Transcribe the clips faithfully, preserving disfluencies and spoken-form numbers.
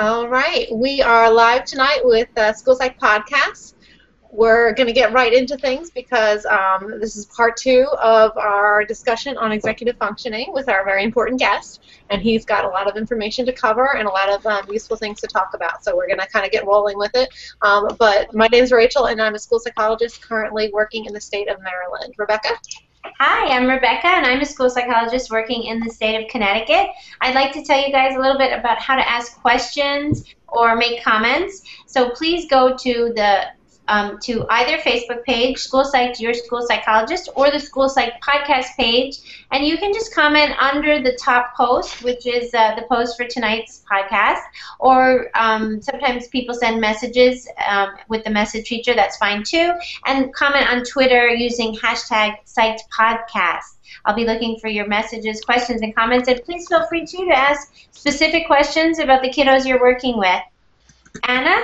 All right, we are live tonight with uh, School Psych Podcast. We're going to get right into things because um, this is part two of our discussion on executive functioning with our very important guest, and he's got a lot of information to cover and a lot of um, useful things to talk about, so we're going to kind of get rolling with it. Um, but my name is Rachel, and I'm a school psychologist currently working in the state of Maryland. Rebecca? Hi, I'm Rebecca, and I'm a school psychologist working in the state of Connecticut. I'd like to tell you guys a little bit about how to ask questions or make comments. So please go to the um, to either Facebook page, School Psych, Your School Psychologist, or the School Psych Podcast page, and you can just comment under the top post, which is uh, the post for tonight's podcast, or um, sometimes people send messages um, with the message feature, that's fine too, and comment on Twitter using hashtag psyched podcast. I'll be looking for your messages, questions, and comments, and please feel free too to ask specific questions about the kiddos you're working with. Anna?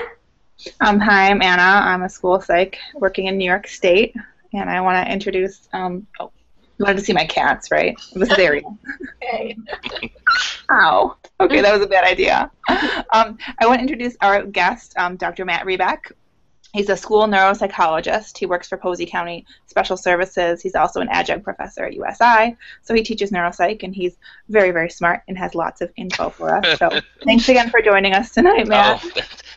Um, hi, I'm Anna. I'm a school psych working in New York State, and I want to introduce, um, oh, you wanted to see my cats, right? It was there. Okay. Ow. Okay, that was a bad idea. Um, I want to introduce our guest, um, Doctor Matt Rebeck. He's a school neuropsychologist. He works for Posey County Special Services. He's also an adjunct professor at U S I, so he teaches neuropsych, and he's very, very smart and has lots of info for us. So thanks again for joining us tonight, Matt. Oh,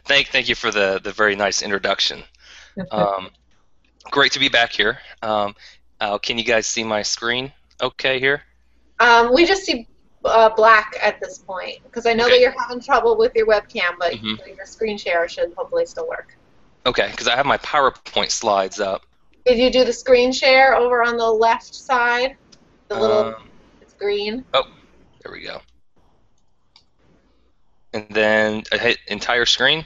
thank, thank you for the, the very nice introduction. Um, great to be back here. Um, uh, can you guys see my screen okay here? Um, we just see uh, black at this point, because I know okay. that you're having trouble with your webcam, but mm-hmm. your screen share should hopefully still work. Okay, because I have my PowerPoint slides up. Did you do the screen share over on the left side? The little, um, it's green. Oh, there we go. And then I hit entire screen?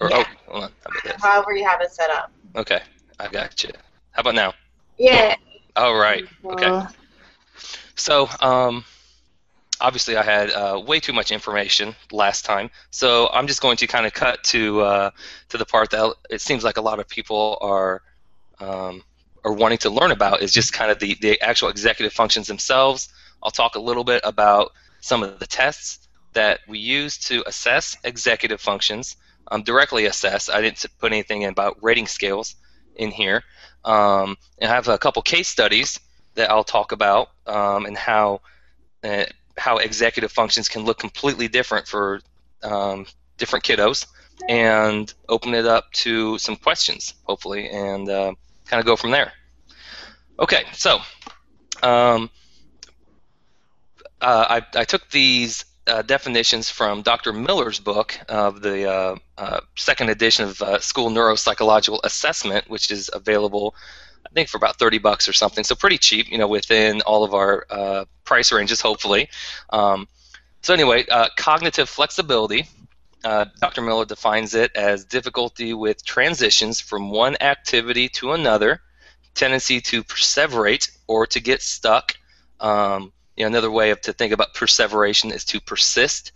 Or, yeah. Oh, hold on. However you have it set up. Okay, I got you. How about now? Yeah. All right, okay. So, um, obviously I had uh, way too much information last time, so I'm just going to kind of cut to uh, to the part that it seems like a lot of people are um, are wanting to learn about, is just kind of the, the actual executive functions themselves. I'll talk a little bit about some of the tests that we use to assess executive functions, um, directly assess. I didn't put anything in about rating scales in here. Um, and I have a couple case studies that I'll talk about, um, and how uh, how executive functions can look completely different for um, different kiddos, and open it up to some questions, hopefully, and uh, kind of go from there. Okay, so um, uh, I, I took these uh, definitions from Doctor Miller's book of the uh, uh, second edition of uh, School Neuropsychological Assessment, which is available I think for about thirty bucks or something, so pretty cheap, you know, within all of our uh, price ranges, hopefully. Um, so anyway, uh, cognitive flexibility, uh, Doctor Miller defines it as difficulty with transitions from one activity to another, tendency to perseverate or to get stuck. Um, you know, another way of to think about perseveration is to persist,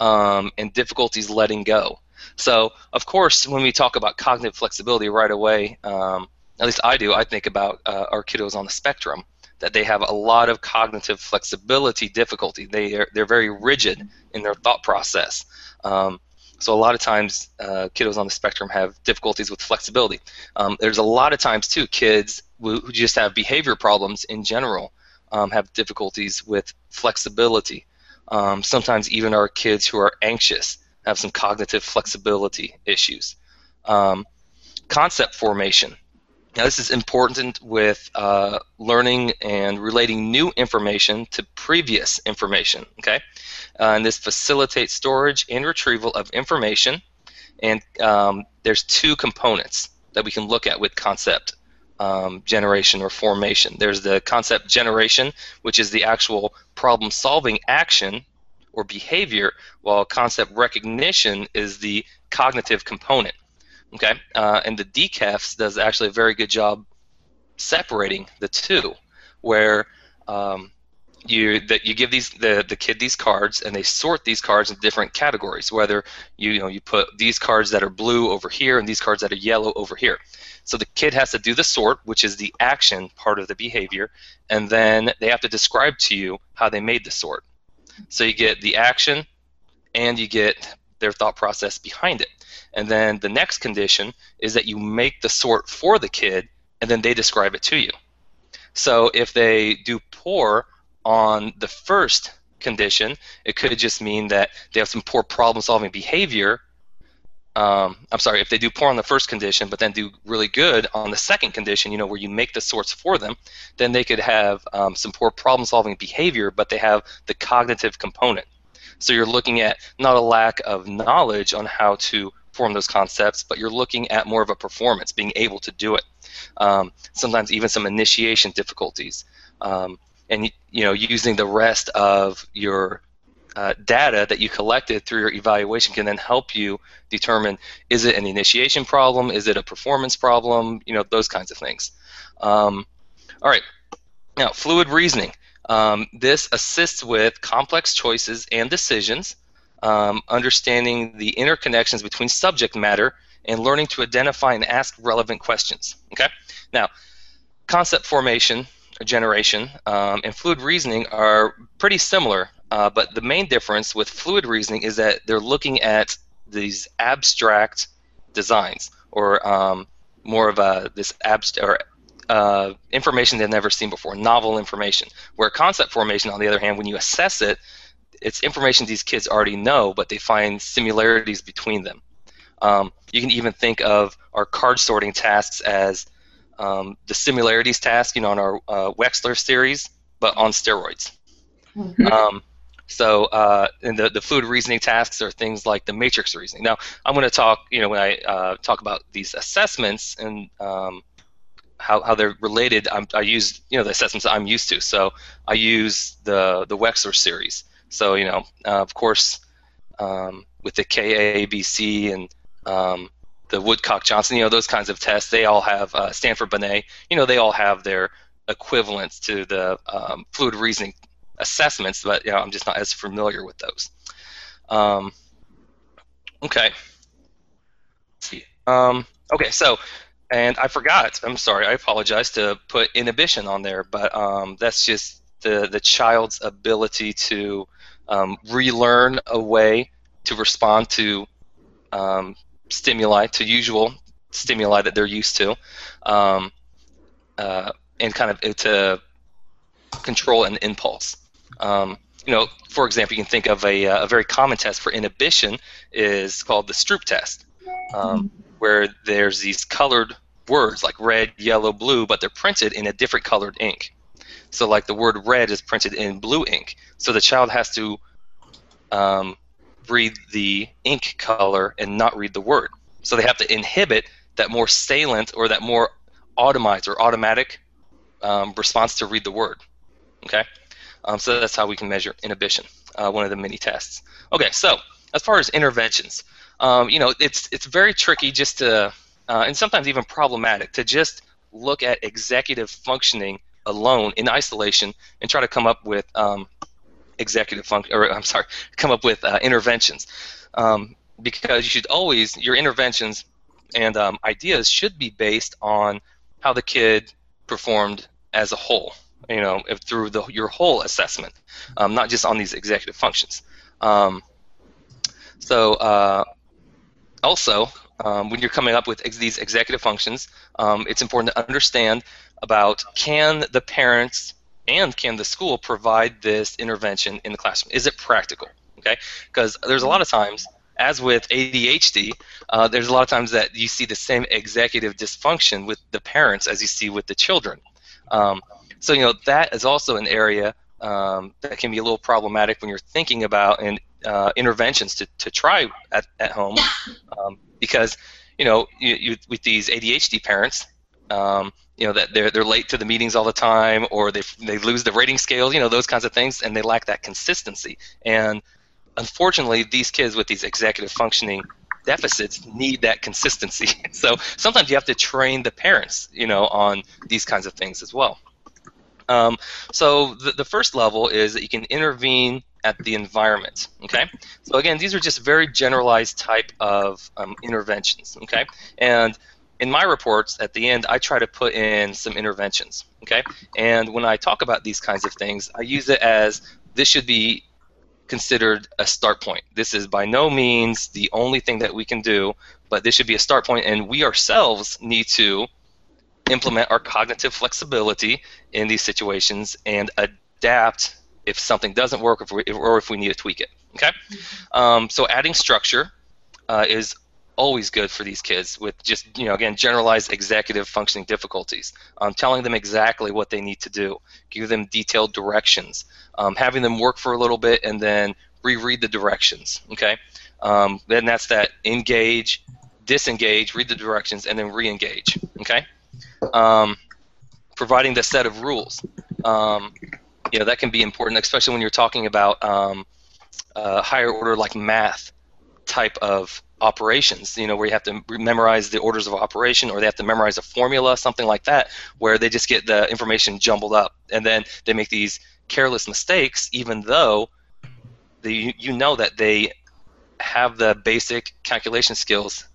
um, and difficulties letting go. So, of course, when we talk about cognitive flexibility right away, um, at least I do, I think about uh, our kiddos on the spectrum, that they have a lot of cognitive flexibility difficulty. They are, they're very rigid in their thought process. Um, so a lot of times uh, kiddos on the spectrum have difficulties with flexibility. Um, there's a lot of times, too, kids who, who just have behavior problems in general um, have difficulties with flexibility. Um, sometimes even our kids who are anxious have some cognitive flexibility issues. Um, concept formation. Now, this is important with uh, learning and relating new information to previous information, okay? Uh, and this facilitates storage and retrieval of information, and um, there's two components that we can look at with concept um, generation or formation. There's the concept generation, which is the actual problem-solving action or behavior, while concept recognition is the cognitive component. Okay, uh, and the D K E F S does actually a very good job separating the two, where um, you that you give these the the kid these cards, and they sort these cards in different categories. Whether you you know you put these cards that are blue over here and these cards that are yellow over here. So the kid has to do the sort, which is the action part of the behavior, and then they have to describe to you how they made the sort. So you get the action, and you get their thought process behind it. And then the next condition is that you make the sort for the kid, and then they describe it to you. So if they do poor on the first condition, it could just mean that they have some poor problem-solving behavior. Um, I'm sorry, if they do poor on the first condition, but then do really good on the second condition, you know, where you make the sorts for them, then they could have um, some poor problem-solving behavior, but they have the cognitive component. So you're looking at not a lack of knowledge on how to form those concepts, but you're looking at more of a performance, being able to do it. Um, sometimes even some initiation difficulties. Um, and, you know, using the rest of your uh, data that you collected through your evaluation can then help you determine, is it an initiation problem? Is it a performance problem? You know, those kinds of things. Um, all right. Now, fluid reasoning. Um, this assists with complex choices and decisions, um, understanding the interconnections between subject matter, and learning to identify and ask relevant questions. Okay? Now, concept formation, or generation, um, and fluid reasoning are pretty similar, uh, but the main difference with fluid reasoning is that they're looking at these abstract designs, or um, more of a this abstract. Uh, information they've never seen before, novel information. Where concept formation, on the other hand, when you assess it, it's information these kids already know, but they find similarities between them. Um, you can even think of our card sorting tasks as um, the similarities task, you know, on our uh, Wechsler series, but on steroids. Mm-hmm. um, so, uh, and the, the fluid reasoning tasks are things like the matrix reasoning. Now, I'm going to talk, you know, when I uh, talk about these assessments and um, How, how they're related, I'm, I use, you know, the assessments that I'm used to. So I use the the Wechsler series. So, you know, uh, of course, um, with the K A B C and um, the Woodcock-Johnson, you know, those kinds of tests, they all have uh, Stanford-Binet, you know, they all have their equivalents to the um, fluid reasoning assessments, but, you know, I'm just not as familiar with those. Um, okay. Let's see. Um, okay, so... And I forgot, I'm sorry, I apologize, to put inhibition on there, but um, that's just the, the child's ability to um, relearn a way to respond to um, stimuli, to usual stimuli that they're used to, um, uh, and kind of to control an impulse. Um, you know, for example, you can think of a, a very common test for inhibition is called the Stroop test. Um, where there's these colored words like red, yellow, blue, but they're printed in a different colored ink. So like the word red is printed in blue ink. So the child has to um, read the ink color and not read the word. So they have to inhibit that more salient or that more automized or automatic um, response to read the word. Okay? Um, so that's how we can measure inhibition, uh, one of the many tests. Okay, so as far as interventions, Um, you know, it's it's very tricky just to, uh, and sometimes even problematic, to just look at executive functioning alone in isolation and try to come up with um, executive function, or I'm sorry, come up with uh, interventions, um, because you should always, your interventions and um, ideas should be based on how the kid performed as a whole, you know, if through the, your whole assessment, um, not just on these executive functions. Um, so. Uh, Also, um, when you're coming up with ex these executive functions, um, it's important to understand about, can the parents and can the school provide this intervention in the classroom? Is it practical? Okay, because there's a lot of times, as with A D H D, uh, there's a lot of times that you see the same executive dysfunction with the parents as you see with the children. Um, so, you know, that is also an area um, that can be a little problematic when you're thinking about and Uh, interventions to, to try at, at home, um, because, you know, you, you, with these A D H D parents, um, you know, that they're, they're late to the meetings all the time, or they, they lose the rating scale, you know, those kinds of things, and they lack that consistency. And unfortunately, these kids with these executive functioning deficits need that consistency. So sometimes you have to train the parents, you know, on these kinds of things as well. Um, so the, the first level is that you can intervene at the environment, okay? So again, these are just very generalized type of um, interventions, okay? And in my reports, at the end, I try to put in some interventions, okay? And when I talk about these kinds of things, I use it as, this should be considered a start point. This is by no means the only thing that we can do, but this should be a start point, and we ourselves need to implement our cognitive flexibility in these situations and adapt if something doesn't work, if we, or if we need to tweak it. Okay? Um, so adding structure uh, is always good for these kids with just, you know, again, generalized executive functioning difficulties. Um, telling them exactly what they need to do, give them detailed directions, um, having them work for a little bit and then reread the directions. Okay, um, then that's that engage, disengage, read the directions, and then re-engage. Okay, um, providing the set of rules. Um, you know, that can be important, especially when you're talking about um, uh, higher order like math type of operations, you know, where you have to memorize the orders of operation, or they have to memorize a formula, something like that, where they just get the information jumbled up, and then they make these careless mistakes, even though the, you know that they have the basic calculation skills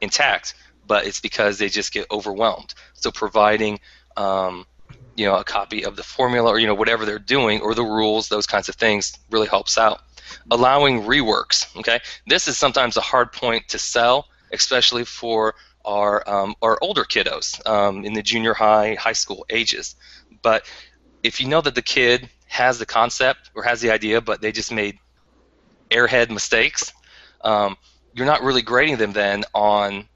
intact, but it's because they just get overwhelmed. So providing, um, you know, a copy of the formula, or, you know, whatever they're doing, or the rules, those kinds of things really helps out. Allowing reworks, okay? This is sometimes a hard point to sell, especially for our um, our older kiddos um, in the junior high, high school ages. But if you know that the kid has the concept or has the idea, but they just made airhead mistakes, um, you're not really grading them then on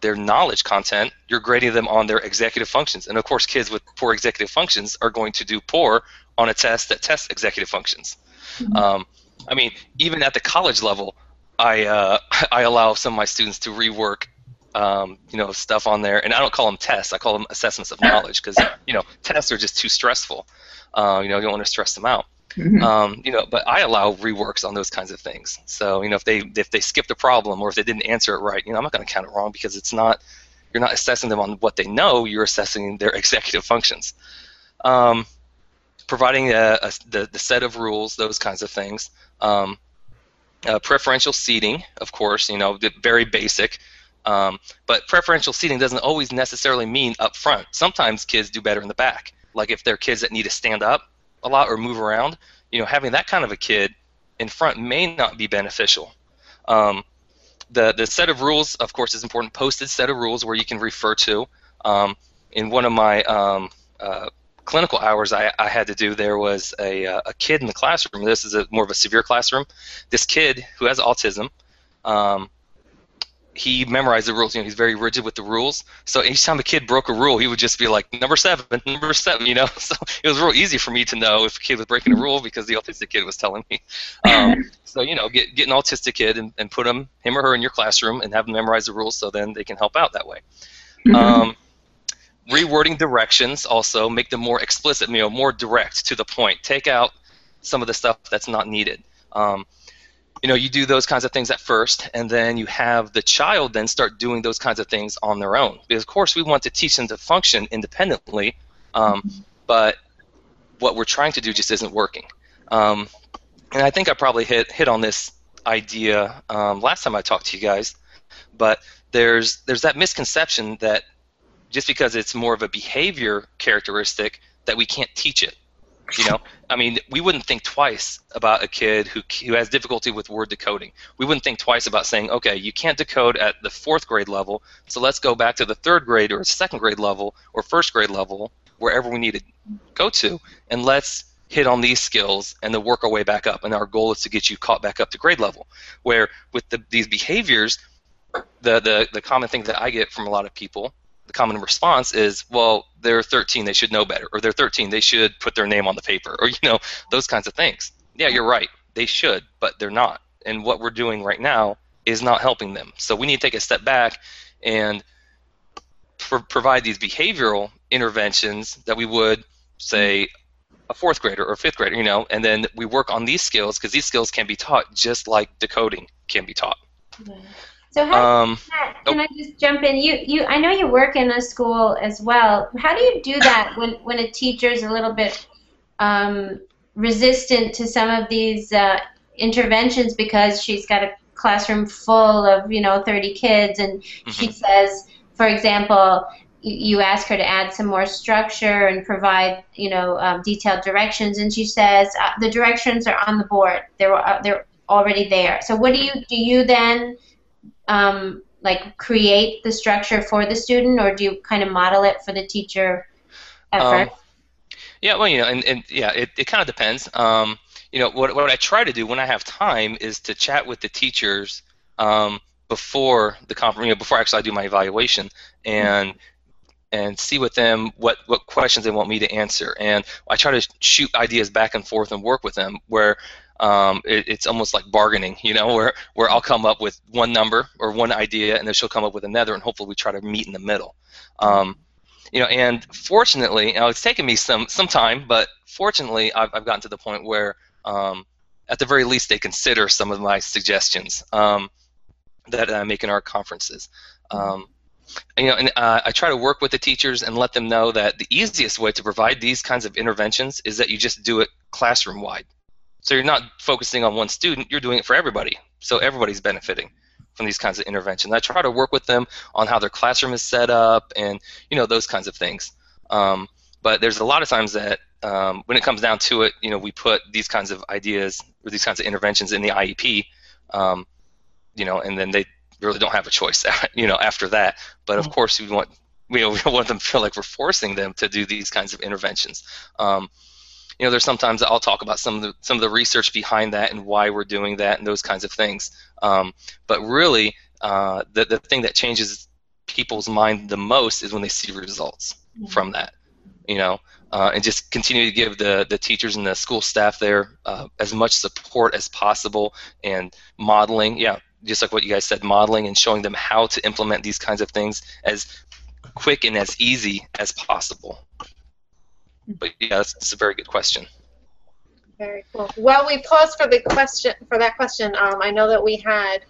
their knowledge content. You're grading them on their executive functions. And of course, kids with poor executive functions are going to do poor on a test that tests executive functions. Mm-hmm. um, I mean, even at the college level, I uh, I allow some of my students to rework, um, you know, stuff on there, and I don't call them tests. I call them assessments of knowledge, because you know, tests are just too stressful. Uh, you know, you don't want to stress them out. Mm-hmm. um, you know, but I allow reworks on those kinds of things. So you know, if they if they skip the problem, or if they didn't answer it right, you know, I'm not going to count it wrong, because it's not, you're not assessing them on what they know. You're assessing their executive functions. Um, providing a, a, the, the set of rules, those kinds of things. Um, uh, preferential seating, of course, you know, very basic. Um, but preferential seating doesn't always necessarily mean up front. Sometimes kids do better in the back. Like if they're kids that need to stand up a lot or move around, you know, having that kind of a kid in front may not be beneficial. Um, the, the set of rules, of course, is important. Posted set of rules where you can refer to. Um, in one of my um, uh, clinical hours I, I had to do, there was a, uh, a kid in the classroom. This is a, more of a severe classroom. This kid who has autism, um, he memorized the rules. You know, he's very rigid with the rules. So each time a kid broke a rule, he would just be like, number seven, number seven, you know. So it was real easy for me to know if a kid was breaking a rule, because the autistic kid was telling me. Um, so, you know, get, get an autistic kid and, and put him, him or her in your classroom and have them memorize the rules, so then they can help out that way. Mm-hmm. Um, rewording directions, also make them more explicit, you know, more direct to the point. Take out some of the stuff that's not needed. Um, you know, you do those kinds of things at first, and then you have the child then start doing those kinds of things on their own. Because of course we want to teach them to function independently, um, but what we're trying to do just isn't working. Um, and I think I probably hit hit on this idea um, last time I talked to you guys, but there's there's that misconception that just because it's more of a behavior characteristic that we can't teach it, you know? I mean, we wouldn't think twice about a kid who, who has difficulty with word decoding. We wouldn't think twice about saying, okay, you can't decode at the fourth grade level, so let's go back to the third grade or second grade level or first grade level, wherever we need to go to, and let's hit on these skills and then work our way back up. And our goal is to get you caught back up to grade level, where with the, these behaviors, the, the, the common thing that I get from a lot of people, the common response is, well, they're thirteen, they should know better, or they're thirteen, they should put their name on the paper, or, you know, those kinds of things. Yeah, you're right, they should, but they're not. And what we're doing right now is not helping them. So we need to take a step back and pro provide these behavioral interventions that we would, say, a fourth grader or a fifth grader, you know, and then we work on these skills, because these skills can be taught just like decoding can be taught. Yeah. So how, um, Matt, can oh. I just jump in? You, you, I know you work in a school as well. How do you do that when, when a teacher's a little bit um, resistant to some of these uh, interventions because she's got a classroom full of, you know, thirty kids, and mm-hmm. she says, for example, you ask her to add some more structure and provide, you know, um, detailed directions, and she says uh, the directions are on the board. They're uh, they're already there. So what do you do? You then um, like create the structure for the student, or do you kind of model it for the teacher at um, first? Yeah, well, you know, and, and yeah, it, it kind of depends. Um, you know, what what I try to do when I have time is to chat with the teachers um, before the conference, you know, before actually I do my evaluation, and mm-hmm. and see with them what, what questions they want me to answer. And I try to shoot ideas back and forth and work with them where um, it, it's almost like bargaining, you know, where, where I'll come up with one number or one idea, and then she'll come up with another, and hopefully we try to meet in the middle. Um, you know, and fortunately, you know, it's taken me some, some time, but fortunately I've, I've gotten to the point where um, at the very least they consider some of my suggestions um, that I make in our conferences. Um, You know, and uh, I try to work with the teachers and let them know that the easiest way to provide these kinds of interventions is that you just do it classroom-wide. So you're not focusing on one student, you're doing it for everybody. So everybody's benefiting from these kinds of interventions. I try to work with them on how their classroom is set up and, you know, those kinds of things. Um, but there's a lot of times that um, when it comes down to it, you know, we put these kinds of ideas or these kinds of interventions in the I E P, um, you know, and then they really don't have a choice, you know, after that. But of course, we want we, we want them to feel like we're forcing them to do these kinds of interventions. Um, you know, there's sometimes I'll talk about some of the some of the research behind that and why we're doing that and those kinds of things. Um, but really, uh, the the thing that changes people's mind the most is when they see results from that. You know, uh, and just continue to give the the teachers and the school staff there uh, as much support as possible and modeling. Yeah. Just like what you guys said, modeling and showing them how to implement these kinds of things as quick and as easy as possible. But yeah, that's, that's a very good question. Very cool. Well, we paused for the question for that question. Um, I know that we had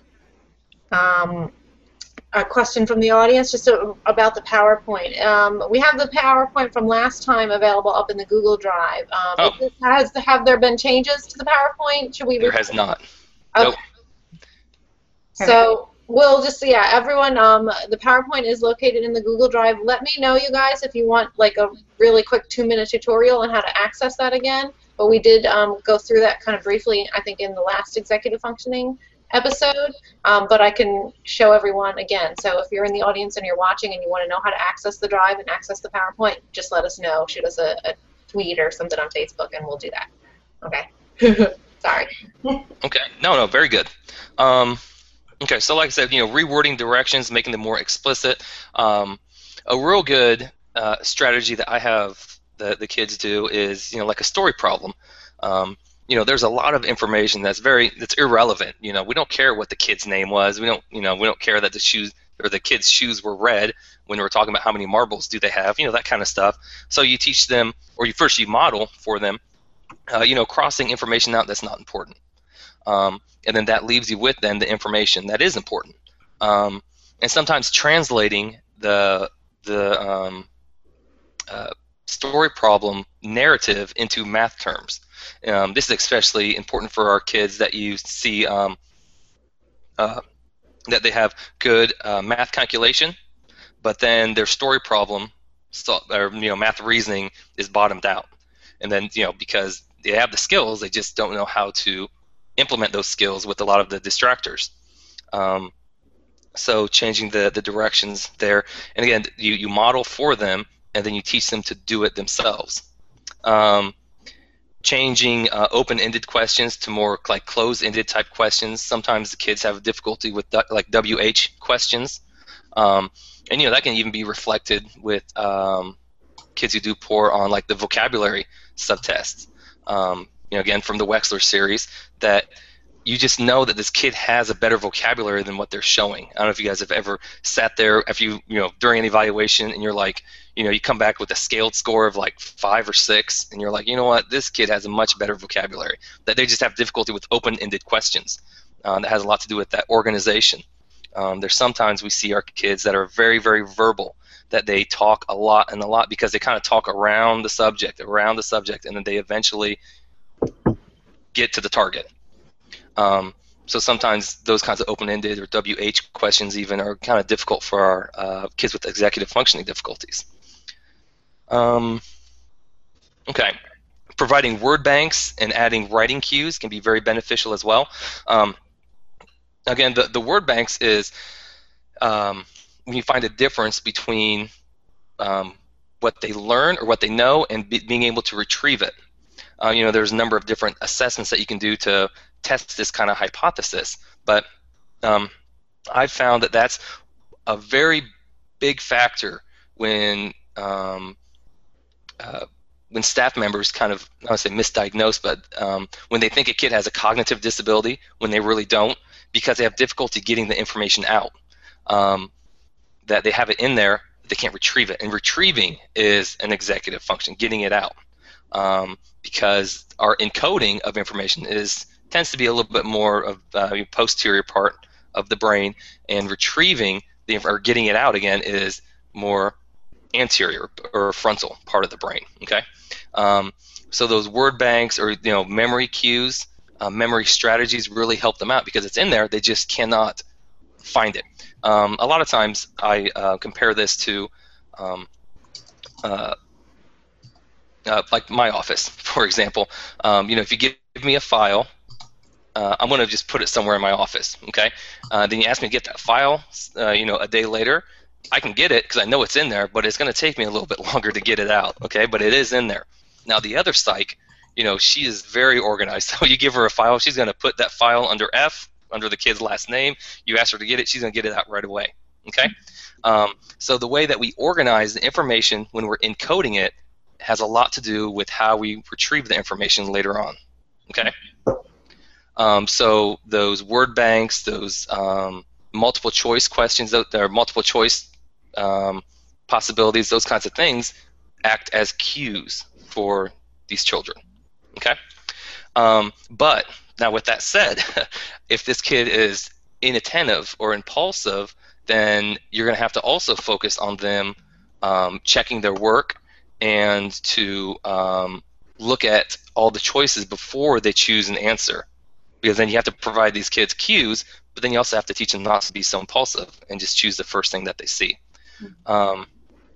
um, a question from the audience just a, about the PowerPoint. Um, we have the PowerPoint from last time available up in the Google Drive. Um, oh. This has have there been changes to the PowerPoint? Should we? There has not. Okay. Nope. So we'll just, yeah, everyone, um, the PowerPoint is located in the Google Drive. Let me know, you guys, if you want like a really quick two-minute tutorial on how to access that again. But we did um, go through that kind of briefly, I think, in the last executive functioning episode. Um, but I can show everyone again. So if you're in the audience and you're watching and you want to know how to access the Drive and access the PowerPoint, just let us know. Shoot us a, a tweet or something on Facebook, and we'll do that. Okay. Sorry. Okay. No, no, very good. Um, Okay, so like I said, you know, rewording directions, making them more explicit. Um, a real good uh, strategy that I have the the kids do is, you know, like a story problem. Um, you know, there's a lot of information that's very that's irrelevant. You know, we don't care what the kid's name was. We don't, you know, we don't care that the shoes or the kids' shoes were red when we're talking about how many marbles do they have. You know, that kind of stuff. So you teach them, or you first you model for them, uh, you know, crossing information out that's not important. Um, and then that leaves you with then the information that is important, um, and sometimes translating the the um, uh, story problem narrative into math terms. Um, this is especially important for our kids that you see um, uh, that they have good uh, math calculation, but then their story problem so, or you know math reasoning is bottomed out, and then you know because they have the skills, they just don't know how to implement those skills with a lot of the distractors. Um, so changing the, the directions there. And again, you, you model for them, and then you teach them to do it themselves. Um, changing uh, open-ended questions to more like closed-ended type questions. Sometimes the kids have difficulty with like W H questions. Um, and you know that can even be reflected with um, kids who do poor on like the vocabulary subtests. Um, You know, again, from the Wechsler series, that you just know that this kid has a better vocabulary than what they're showing. I don't know if you guys have ever sat there, if you, you know, during an evaluation and you're like, you know, you come back with a scaled score of like five or six, and you're like, you know what, this kid has a much better vocabulary. That they just have difficulty with open-ended questions. Uh, that has a lot to do with that organization. Um, there's sometimes we see our kids that are very, very verbal, that they talk a lot and a lot because they kind of talk around the subject, around the subject, and then they eventually get to the target. Um, So sometimes those kinds of open-ended or W H questions even are kind of difficult for our uh, kids with executive functioning difficulties. Um, okay. Providing word banks and adding writing cues can be very beneficial as well. Um, again, the, the word banks is um, when you find a difference between um, what they learn or what they know and be, being able to retrieve it. Uh, you know, there's a number of different assessments that you can do to test this kind of hypothesis, but um, I've found that that's a very big factor when um, uh, when staff members kind of, I would say misdiagnose, but um, when they think a kid has a cognitive disability when they really don't, because they have difficulty getting the information out, um, that they have it in there, they can't retrieve it. And retrieving is an executive function, getting it out, um, because our encoding of information is tends to be a little bit more of uh, the posterior part of the brain, and retrieving the or getting it out again is more anterior or frontal part of the brain. Okay, um, so those word banks or you know memory cues, uh, memory strategies really help them out because it's in there. They just cannot find it. Um, a lot of times, I uh, compare this to um, uh, uh, like my office, for example. Um, you know, if you give me a file. Uh, I'm going to just put it somewhere in my office, okay? Uh, then you ask me to get that file, uh, you know, a day later. I can get it because I know it's in there, but it's going to take me a little bit longer to get it out, okay? But it is in there. Now, the other psych, you know, she is very organized. So you give her a file, she's going to put that file under F, under the kid's last name. You ask her to get it, she's going to get it out right away, okay? Um, so the way that we organize the information when we're encoding it has a lot to do with how we retrieve the information later on, okay? Um, so those word banks, those um, multiple choice questions, there are multiple choice um, possibilities, those kinds of things act as cues for these children. Okay. Um, but now, with that said, if this kid is inattentive or impulsive, then you're going to have to also focus on them um, checking their work and to um, look at all the choices before they choose an answer. Because then you have to provide these kids cues, but then you also have to teach them not to be so impulsive and just choose the first thing that they see. Um,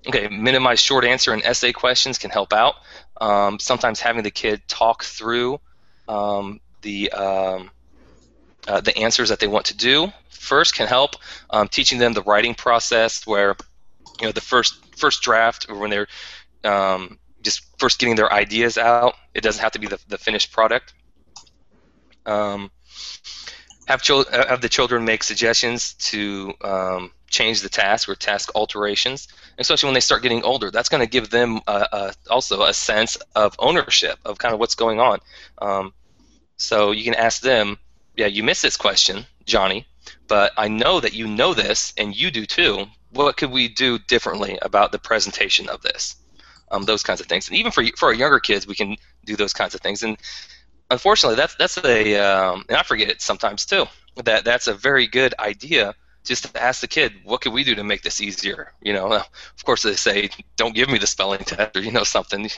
okay, minimize short answer and essay questions can help out. Um, sometimes having the kid talk through um, the um, uh, the answers that they want to do first can help. Um, teaching them the writing process, where you know the first first draft, or when they're um, just first getting their ideas out, it doesn't have to be the, the finished product. Um, have, have the children make suggestions to um, change the task or task alterations, especially when they start getting older. That's going to give them uh, uh, also a sense of ownership of kind of what's going on. Um, so you can ask them, yeah, you missed this question, Johnny, but I know that you know this, and you do too. What could we do differently about the presentation of this? Um, those kinds of things. And even for, for our younger kids, we can do those kinds of things. And unfortunately, that's that's a um, and I forget it sometimes too. That that's a very good idea. Just to ask the kid, what can we do to make this easier? You know, of course they say, don't give me the spelling test or you know something. You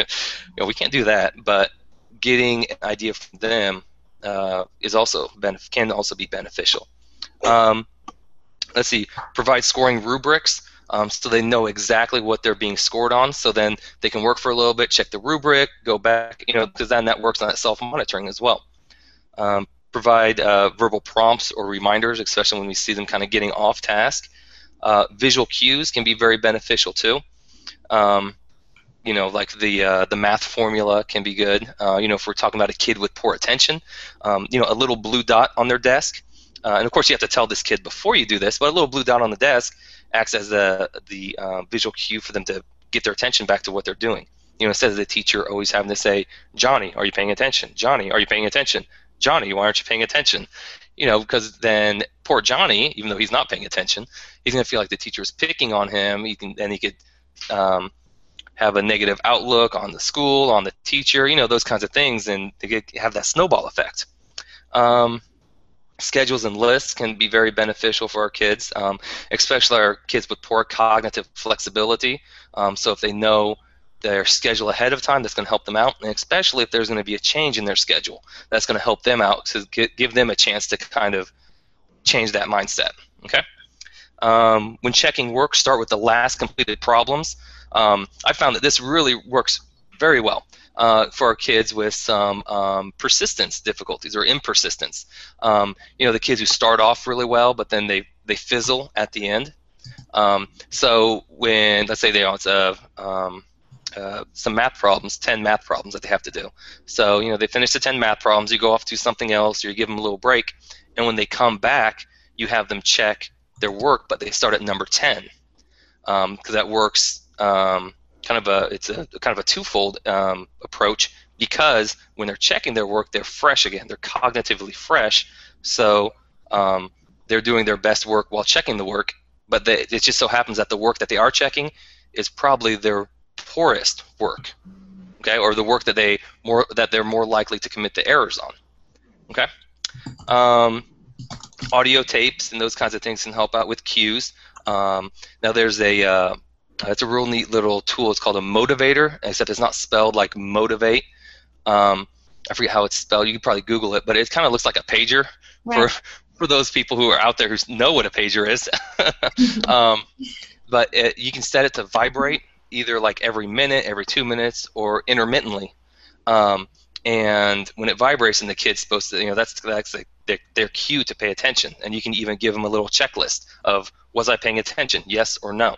know, we can't do that. But getting an idea from them uh, is also can also be beneficial. Um, let's see. Provide scoring rubrics um, so they know exactly what they're being scored on. So then they can work for a little bit, check the rubric, go back, you know, because then that works on that self-monitoring as well. Um, provide uh, verbal prompts or reminders, especially when we see them kind of getting off task. Uh, visual cues can be very beneficial too. Um, you know, like the uh, the math formula can be good. Uh, you know, if we're talking about a kid with poor attention, um, you know, a little blue dot on their desk. Uh, and of course, you have to tell this kid before you do this, but a little blue dot on the desk acts as a, the uh, visual cue for them to get their attention back to what they're doing. You know, instead of the teacher always having to say, Johnny, are you paying attention? Johnny, are you paying attention? Johnny, why aren't you paying attention? You know, because then poor Johnny, even though he's not paying attention, he's going to feel like the teacher is picking on him, he can, and he could um, have a negative outlook on the school, on the teacher, you know, those kinds of things, and they get, have that snowball effect. Um, Schedules and lists can be very beneficial for our kids, um, especially our kids with poor cognitive flexibility. Um, so if they know their schedule ahead of time. That's going to help them out, and especially if there's going to be a change in their schedule, that's going to help them out to get, give them a chance to kind of change that mindset. Okay. Um, when checking work, start with the last completed problems. Um, I found that this really works very well uh, for our kids with some um, persistence difficulties or impersistence. Um, you know, the kids who start off really well, but then they, they fizzle at the end. Um, so when, let's say they it's a um, Uh, some math problems, ten math problems that they have to do. So, you know, they finish the ten math problems, you go off to do something else, or you give them a little break, and when they come back, you have them check their work, but they start at number ten. Because um, that works um, kind of a, it's a kind of a twofold um, approach, because when they're checking their work, they're fresh again. They're cognitively fresh, so um, they're doing their best work while checking the work, but they, it just so happens that the work that they are checking is probably their poorest work, okay, or the work that they more that they're more likely to commit the errors on, okay. Um, audio tapes and those kinds of things can help out with cues. Um, now there's a uh, it's a real neat little tool. It's called a motivator, except it's not spelled like motivate. Um, I forget how it's spelled. You can probably Google it, but it kind of looks like a pager, right, for for those people who are out there who know what a pager is. um, but it, you can set it to vibrate, either like every minute, every two minutes, or intermittently. Um, and when it vibrates, and the kid's supposed to, you know, that's that's like their, their cue to pay attention. And you can even give them a little checklist of, was I paying attention, yes or no?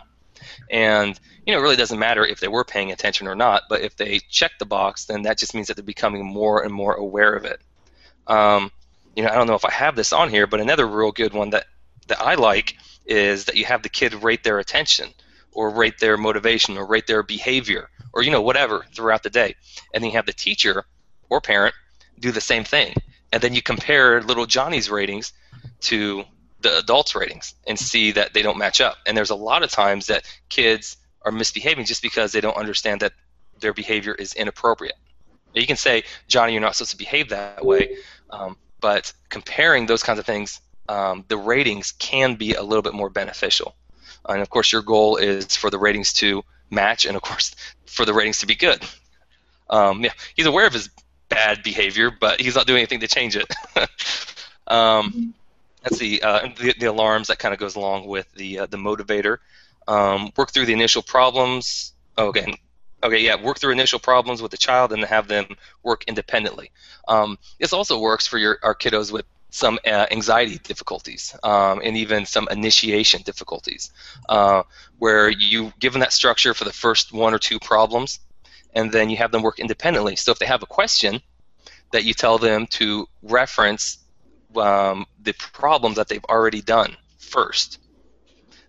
And, you know, it really doesn't matter if they were paying attention or not, but if they check the box, then that just means that they're becoming more and more aware of it. Um, you know, I don't know if I have this on here, but another real good one that, that I like is that you have the kid rate their attention, or rate their motivation, or rate their behavior, or, you know, whatever throughout the day. And then you have the teacher or parent do the same thing. And then you compare little Johnny's ratings to the adults' ratings and see that they don't match up. And there's a lot of times that kids are misbehaving just because they don't understand that their behavior is inappropriate. Now, you can say, Johnny, you're not supposed to behave that way, um, but comparing those kinds of things, um, the ratings can be a little bit more beneficial. And, of course, your goal is for the ratings to match and, of course, for the ratings to be good. Um, yeah, he's aware of his bad behavior, but he's not doing anything to change it. um, let's see, uh, the, the alarms, that kind of goes along with the uh, the motivator. Um, work through the initial problems. Oh, okay. Okay, yeah, work through initial problems with the child and have them work independently. Um, this also works for your our kiddos with some uh, anxiety difficulties, um, and even some initiation difficulties, uh, where you give them that structure for the first one or two problems, and then you have them work independently. So if they have a question, that you tell them to reference um, the problem that they've already done first,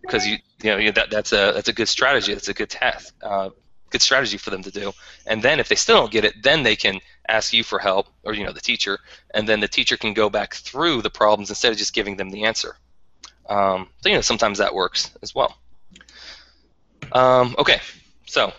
because you you know that that's a that's a good strategy. That's a good task, uh, good strategy for them to do. And then if they still don't get it, then they can ask you for help, or, you know, the teacher, and then the teacher can go back through the problems instead of just giving them the answer. Um, so, you know, sometimes that works as well. Um, okay, so.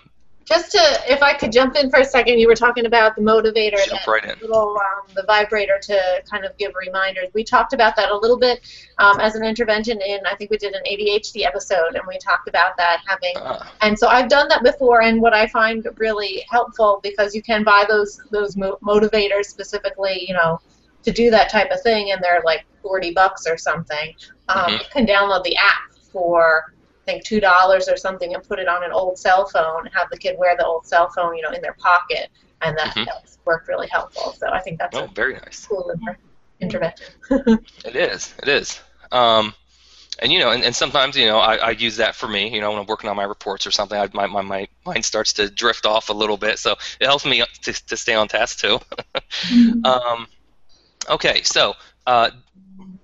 Just to, if I could jump in for a second, you were talking about the motivator. Jump right in. Little, um, the vibrator to kind of give reminders. We talked about that a little bit um, as an intervention in, I think we did an A D H D episode, and we talked about that having, uh. and so I've done that before, and what I find really helpful, because you can buy those, those motivators specifically, you know, to do that type of thing, and they're like forty bucks or something. Um, mm-hmm. You can download the app for I think two dollars or something, and put it on an old cell phone, and have the kid wear the old cell phone, you know, in their pocket, and that mm-hmm. that's worked really helpful. So I think that's oh, a very nice cool intervention. It is. It is. Um, and, you know, and, and sometimes, you know, I, I use that for me, you know, when I'm working on my reports or something, I, my, my, my mind starts to drift off a little bit, so it helps me to, to stay on task, too. mm-hmm. um, okay, so uh,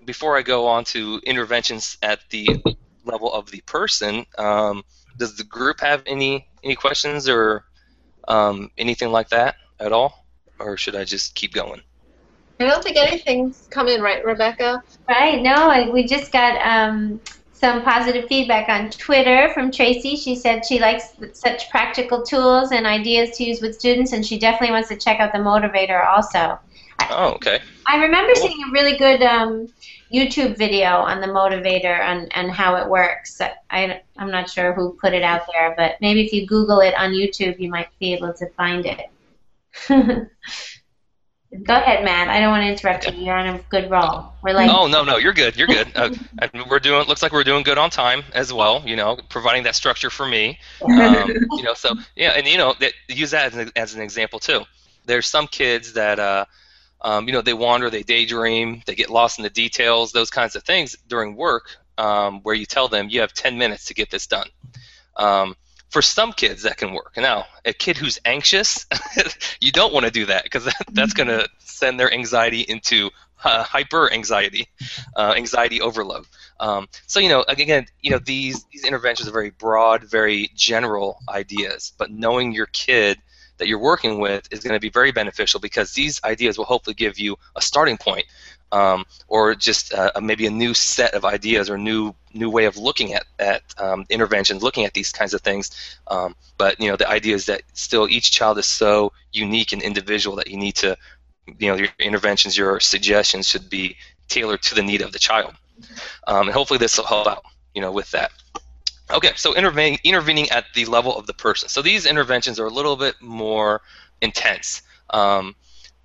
before I go on to interventions at the level of the person, um, does the group have any any questions or um, anything like that at all, or should I just keep going? I don't think anything's come in, right, Rebecca? Right, no, we just got um, some positive feedback on Twitter from Tracy. She said she likes such practical tools and ideas to use with students, and she definitely wants to check out the motivator also. Oh, okay. I remember cool. seeing a really good um, YouTube video on the motivator and, and how it works. I, I'm not sure who put it out there, but maybe if you Google it on YouTube, you might be able to find it. Go ahead, Matt. I don't want to interrupt yeah. you. You're on a good roll. We're like. Oh no, no, you're good. You're good. Uh, we're doing. Looks like we're doing good on time as well. You know, providing that structure for me. Um, you know, so yeah, and you know, that, use that as an, as an example too. There's some kids that, uh, um, you know, they wander, they daydream, they get lost in the details, those kinds of things during work, um, where you tell them you have ten minutes to get this done. Um, For some kids, that can work. Now, a kid who's anxious, you don't want to do that because that, that's going to send their anxiety into uh, hyper anxiety, uh, anxiety overload. Um, so, you know, again, you know, these these interventions are very broad, very general ideas. But knowing your kid that you're working with is going to be very beneficial because these ideas will hopefully give you a starting point, um, or just uh, maybe a new set of ideas or new new way of looking at, at um, interventions, looking at these kinds of things. Um, but, you know, the idea is that still each child is so unique and individual that you need to, you know, your interventions, your suggestions should be tailored to the need of the child. Um, and hopefully this will help out, you know, with that. Okay, so intervening, intervening at the level of the person. So these interventions are a little bit more intense. Um,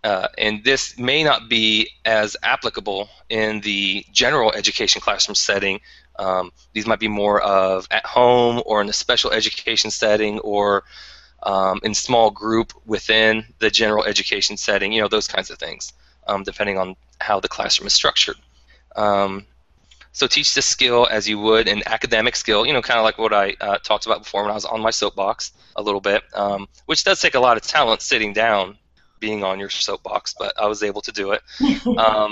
Uh, and this may not be as applicable in the general education classroom setting. Um, these might be more of at home or in a special education setting or um, in small group within the general education setting, you know, those kinds of things, um, depending on how the classroom is structured. Um, so teach this skill as you would an academic skill, you know, kind of like what I uh, talked about before when I was on my soapbox a little bit, um, which does take a lot of talent sitting down, being on your soapbox, but I was able to do it. Um,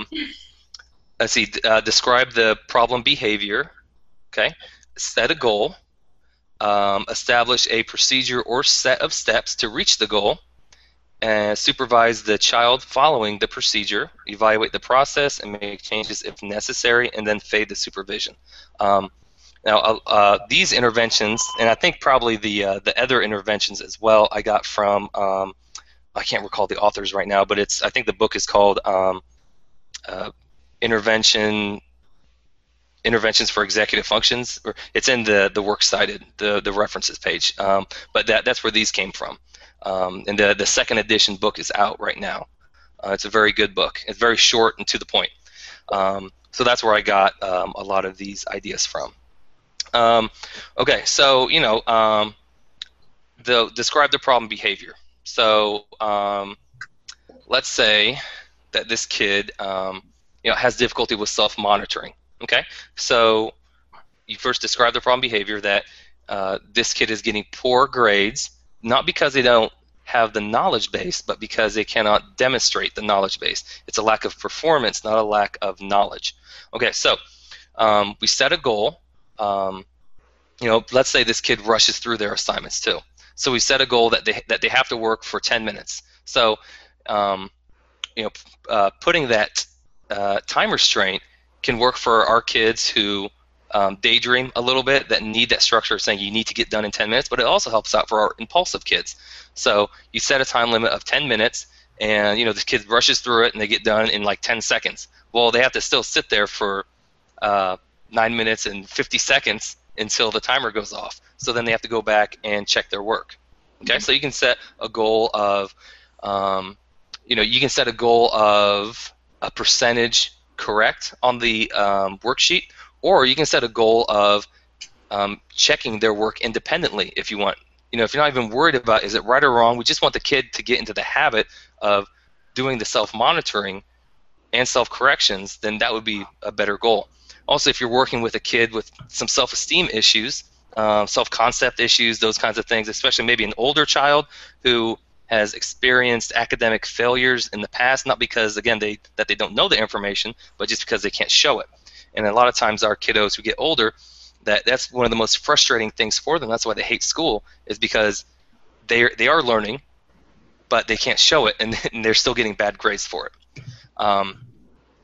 let's see, uh, describe the problem behavior, okay? Set a goal, um, establish a procedure or set of steps to reach the goal, and supervise the child following the procedure, evaluate the process, and make changes if necessary, and then fade the supervision. Um, now, uh, uh, these interventions, and I think probably the, uh, the other interventions as well, I got from um, I can't recall the authors right now, but it's. I think the book is called um, uh, "Intervention Interventions for Executive Functions." Or it's in the the works cited, the the references page. Um, but that that's where these came from. Um, and the the second edition book is out right now. Uh, it's a very good book. It's very short and to the point. Um, so that's where I got um, a lot of these ideas from. Um, okay, so you know, um, the describe the problem behavior. So um, let's say that this kid, um, you know, has difficulty with self-monitoring. Okay, so you first describe the problem behavior that uh, this kid is getting poor grades, not because they don't have the knowledge base, but because they cannot demonstrate the knowledge base. It's a lack of performance, not a lack of knowledge. Okay, so um, we set a goal. Um, you know, let's say this kid rushes through their assignments too. So we set a goal that they that they have to work for ten minutes. So, um, you know, uh, putting that uh, time restraint can work for our kids who um, daydream a little bit, that need that structure of saying you need to get done in ten minutes. But it also helps out for our impulsive kids. So you set a time limit of ten minutes, and you know this kid rushes through it and they get done in like ten seconds. Well, they have to still sit there for uh, nine minutes and fifty seconds. Until the timer goes off. So then they have to go back and check their work. Okay, so you can set a goal of, um, you know, you can set a goal of a percentage correct on the um, worksheet, or you can set a goal of um, checking their work independently if you want. You know, if you're not even worried about is it right or wrong, we just want the kid to get into the habit of doing the self-monitoring and self-corrections, then that would be a better goal. Also, if you're working with a kid with some self-esteem issues, um, self-concept issues, those kinds of things, especially maybe an older child who has experienced academic failures in the past, not because, again, they that they don't know the information, but just because they can't show it. And a lot of times our kiddos who get older, that, that's one of the most frustrating things for them. That's why they hate school, is because they are, they are learning, but they can't show it, and, and they're still getting bad grades for it. Um,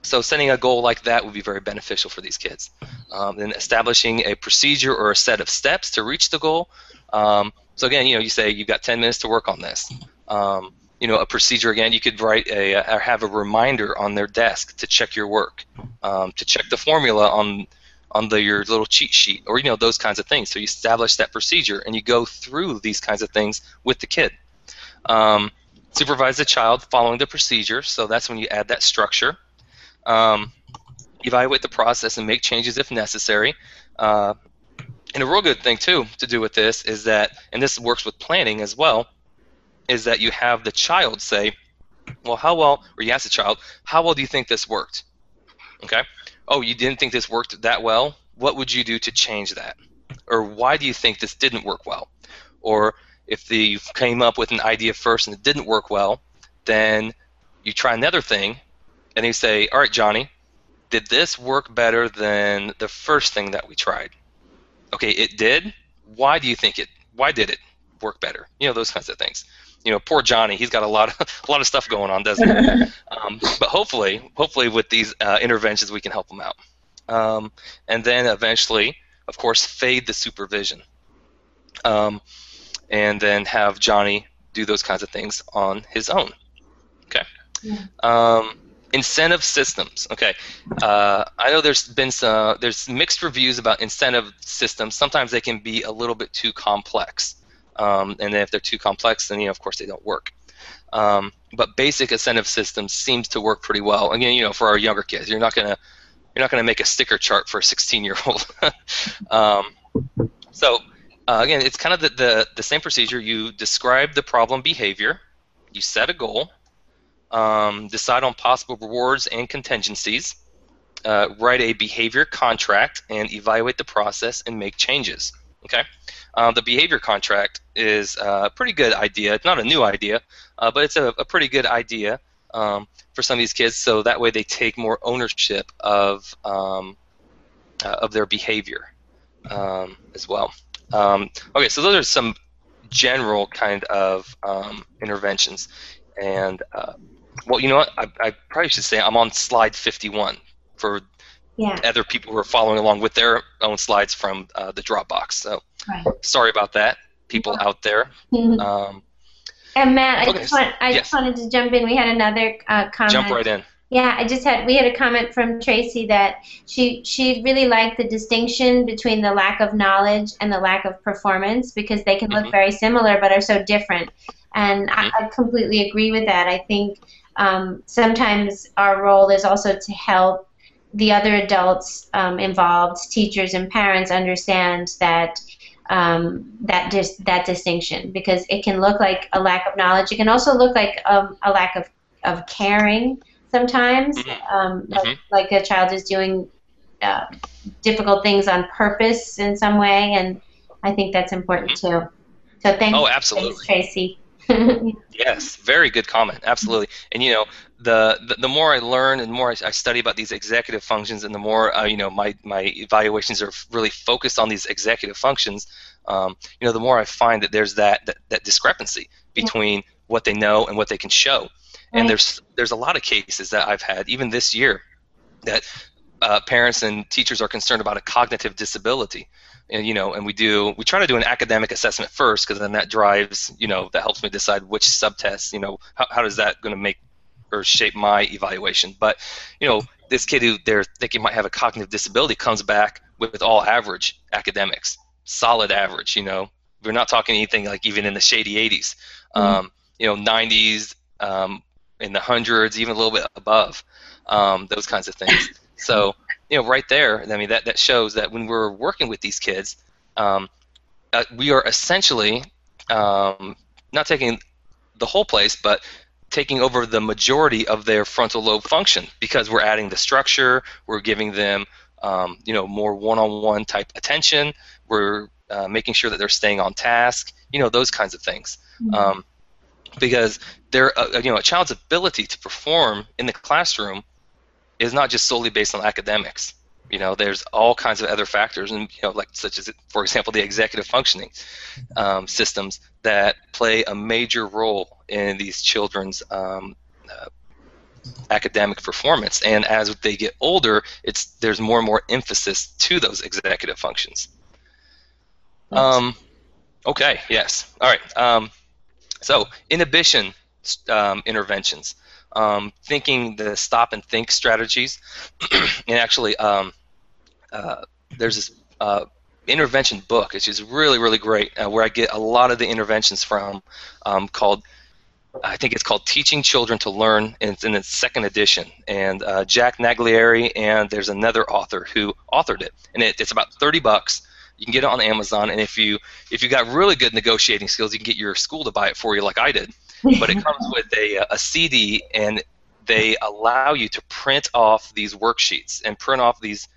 So setting a goal like that would be very beneficial for these kids. Um, and establishing a procedure or a set of steps to reach the goal. Um, so again, you know, you say you've got ten minutes to work on this. Um, you know, a procedure again. You could write a or have a reminder on their desk to check your work, um, to check the formula on on the, your little cheat sheet, or you know, those kinds of things. So you establish that procedure and you go through these kinds of things with the kid. Um, supervise the child following the procedure. So that's when you add that structure. Um, evaluate the process and make changes if necessary. Uh, and a real good thing too to do with this is that, and this works with planning as well, is that you have the child say, well, how well, or you ask the child, how well do you think this worked? Okay. Oh, you didn't think this worked that well? What would you do to change that? Or why do you think this didn't work well? Or if you came up with an idea first and it didn't work well, then you try another thing and you say, all right, Johnny, did this work better than the first thing that we tried? Okay, it did. Why do you think it, why did it work better? You know, those kinds of things. You know, poor Johnny, he's got a lot of a lot of stuff going on, doesn't he? Um, but hopefully, hopefully with these uh, interventions, we can help them out. Um, and then eventually, of course, fade the supervision. Um, and then have Johnny do those kinds of things on his own. Okay. Yeah. Um, incentive systems. Okay. Uh, I know there's been some, there's mixed reviews about incentive systems. Sometimes they can be a little bit too complex. Um, and then if they're too complex, then you know, of course, they don't work. Um, but basic incentive systems seems to work pretty well. Again, you know, for our younger kids, you're not gonna you're not gonna make a sticker chart for a sixteen-year-old. um, so uh, again, it's kind of the, the the same procedure. You describe the problem behavior, you set a goal, um, decide on possible rewards and contingencies, uh, write a behavior contract, and evaluate the process and make changes. Okay, um, the behavior contract is a pretty good idea. It's not a new idea, uh, but it's a, a pretty good idea um, for some of these kids. So that way, they take more ownership of um, uh, of their behavior um, as well. Um, okay, so those are some general kind of um, interventions. And uh, well, you know what? I, I probably should say I'm on slide fifty-one for. Yeah. Other people who are following along with their own slides from uh, the Dropbox. So right. Sorry about that, people yeah. out there. Um, and Matt, I, okay. just, want, I yes. just wanted to jump in. We had another uh, comment. Jump right in. Yeah, I just had we had a comment from Tracy that she she really liked the distinction between the lack of knowledge and the lack of performance because they can mm-hmm. look very similar but are so different. And mm-hmm. I, I completely agree with that. I think um, sometimes our role is also to help the other adults um, involved, teachers and parents, understand that um, that dis that distinction, because it can look like a lack of knowledge. It can also look like a, a lack of, of caring sometimes, mm-hmm. um, mm-hmm. like, like a child is doing uh, difficult things on purpose in some way, and I think that's important mm-hmm. too. So thank oh, you, absolutely. Thanks, Tracy. Yes, very good comment. Absolutely. And you know, the, the the more I learn and the more I, I study about these executive functions, and the more uh, you know, my my evaluations are really focused on these executive functions. Um, you know, the more I find that there's that that, that discrepancy between yeah. what they know and what they can show. Right. And there's there's a lot of cases that I've had even this year that uh, parents and teachers are concerned about a cognitive disability. And, you know, and we do, we try to do an academic assessment first, because then that drives, you know, that helps me decide which subtests, you know, how, how is that going to make or shape my evaluation. But, you know, this kid who they're thinking might have a cognitive disability comes back with, with all average academics, solid average, you know. We're not talking anything like even in the shady eighties, mm-hmm. um, you know, nineties, um, in the hundreds, even a little bit above, um, those kinds of things. So, you know, right there, I mean, that, that shows that when we're working with these kids, um, uh, we are essentially um, not taking the whole place, but taking over the majority of their frontal lobe function, because we're adding the structure, we're giving them, um, you know, more one-on-one type attention, we're uh, making sure that they're staying on task, you know, those kinds of things. Mm-hmm. um, because they're, uh, you know, a child's ability to perform in the classroom is not just solely based on academics. You know, there's all kinds of other factors, and you know, like such as, for example, the executive functioning um, systems that play a major role in these children's um, uh, academic performance. And as they get older, it's there's more and more emphasis to those executive functions. Um, okay. Yes. All right. Um, so inhibition um, interventions, um, thinking the stop and think strategies. And actually, um, uh, there's this uh, intervention book, which is really, really great, uh, where I get a lot of the interventions from, um, called, I think it's called Teaching Children to Learn, and it's in its second edition. And uh, Jack Naglieri, and there's another author who authored it. And it, it's about thirty bucks. You can get it on Amazon, and if you if you got really good negotiating skills, you can get your school to buy it for you, like I did. But it comes with a, a C D, and they allow you to print off these worksheets and print off these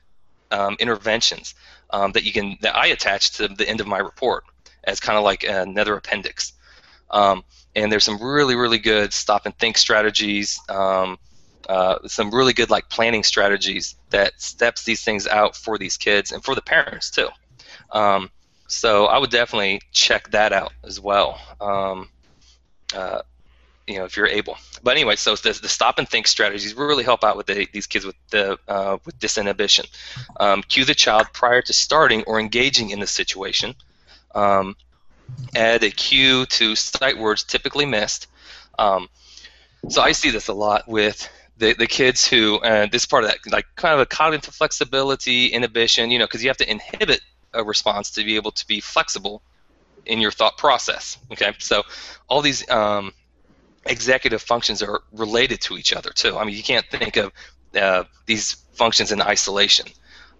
um, interventions um, that you can that I attach to the end of my report as kind of like another appendix. Um, and there's some really really good stop and think strategies. Um, Uh, some really good like planning strategies that steps these things out for these kids and for the parents too. Um, so I would definitely check that out as well, um, uh, you know, if you're able. But anyway, so the, the stop and think strategies really help out with the, these kids with the uh, with disinhibition. Um, cue the child prior to starting or engaging in the situation. Um, add a cue to sight words typically missed. Um, so I see this a lot with The, the kids who, uh, this part of that, like kind of a cognitive flexibility, inhibition, you know, because you have to inhibit a response to be able to be flexible in your thought process, okay? So all these um, executive functions are related to each other, too. I mean, you can't think of uh, these functions in isolation.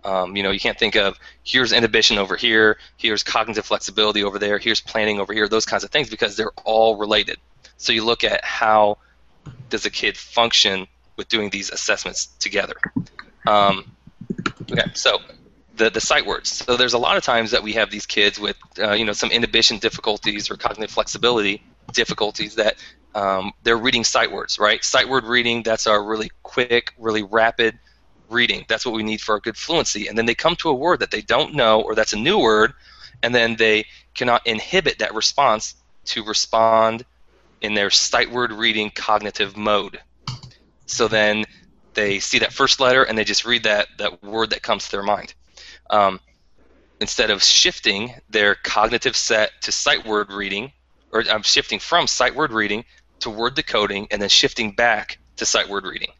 Um, you know, you can't think of here's inhibition over here, here's cognitive flexibility over there, here's planning over here, those kinds of things, because they're all related. So you look at how does a kid function with doing these assessments together. Um, okay, so the the sight words. So there's a lot of times that we have these kids with uh, you know some inhibition difficulties or cognitive flexibility difficulties that um, they're reading sight words, right? Sight word reading. That's our really quick, really rapid reading. That's what we need for our good fluency. And then they come to a word that they don't know or that's a new word, and then they cannot inhibit that response to respond in their sight word reading cognitive mode. So then they see that first letter and they just read that, that word that comes to their mind. Um, instead of shifting their cognitive set to sight word reading, or I'm um, shifting from sight word reading to word decoding and then shifting back to sight word reading.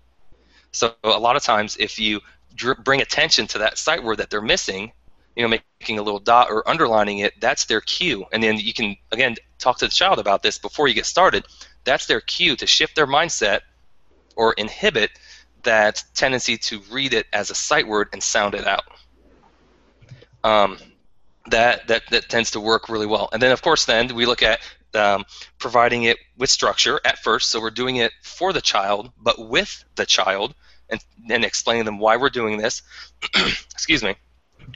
So a lot of times if you dr- bring attention to that sight word that they're missing, you know, making a little dot or underlining it, that's their cue. And then you can, again, talk to the child about this before you get started. That's their cue to shift their mindset or inhibit that tendency to read it as a sight word and sound it out. Um, that, that that tends to work really well. And then, of course, then we look at um, providing it with structure at first. So we're doing it for the child, but with the child, and and explaining them why we're doing this. Excuse me.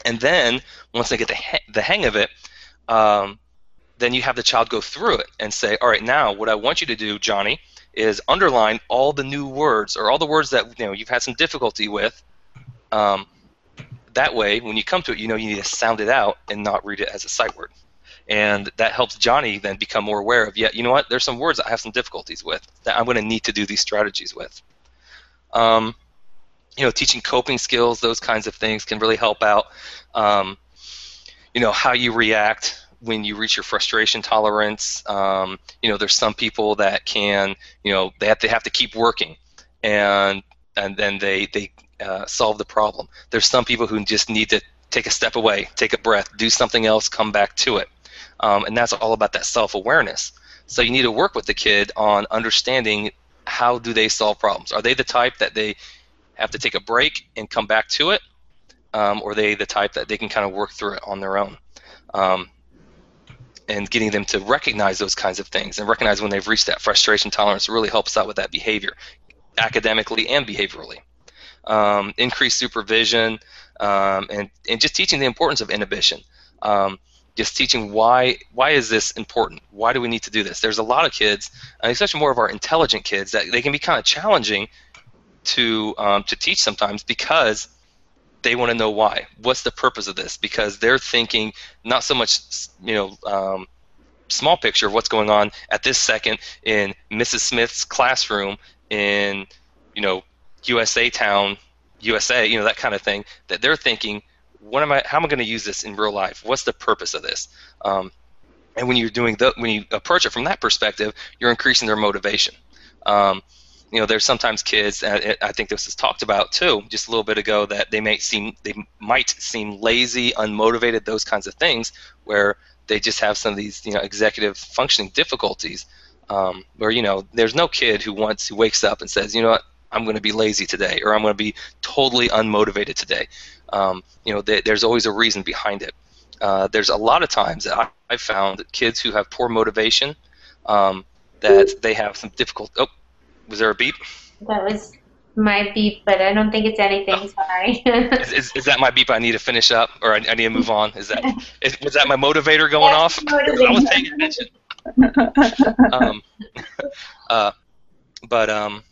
And then once they get the ha- the hang of it, um, then you have the child go through it and say, all right, now what I want you to do, Johnny, is underline all the new words or all the words that you know you've had some difficulty with. Um, that way, when you come to it, you know you need to sound it out and not read it as a sight word, and that helps Johnny then become more aware of. Yeah, you know what? There's some words I have some difficulties with that I'm going to need to do these strategies with. Um, you know, teaching coping skills, those kinds of things can really help out. Um, you know, how you react when you reach your frustration tolerance. Um, you know, there's some people that can, you know, they have to have to keep working, and and then they they uh, solve the problem. There's some people who just need to take a step away, take a breath, do something else, come back to it, um, and that's all about that self-awareness. So you need to work with the kid on understanding how do they solve problems. Are they the type that they have to take a break and come back to it, um, or are they the type that they can kind of work through it on their own? Um, and getting them to recognize those kinds of things and recognize when they've reached that frustration tolerance really helps out with that behavior, academically and behaviorally. Um, increased supervision um, and, and just teaching the importance of inhibition. Um, just teaching why why is this important? Why do we need to do this? There's a lot of kids, and especially more of our intelligent kids, that they can be kind of challenging to um, to teach sometimes because they want to know why. What's the purpose of this? Because they're thinking not so much, you know, um, small picture of what's going on at this second in Missus Smith's classroom in, you know, U S A town, U S A, you know, that kind of thing. That they're thinking, what am I? How am I going to use this in real life? What's the purpose of this? Um, And when you're doing the, when you approach it from that perspective, you're increasing their motivation. Um, you know, there's sometimes kids, and I think this was talked about too just a little bit ago, that they may seem they might seem lazy, unmotivated, those kinds of things, where they just have some of these, you know, executive functioning difficulties, um, where, you know, there's no kid who wants who wakes up and says, you know what, I'm going to be lazy today, or I'm going to be totally unmotivated today. Um, you know, they, there's always a reason behind it. Uh, there's a lot of times that I, I've found that kids who have poor motivation, um, that they have some difficult. Oh, was there a beep? That was my beep, but I don't think it's anything. Oh. Sorry. is, is, is that my beep? I need to finish up, or I, I need to move on. Is that is, was that my motivator going yeah, off? Motivator. I was paying attention. um, uh, but um,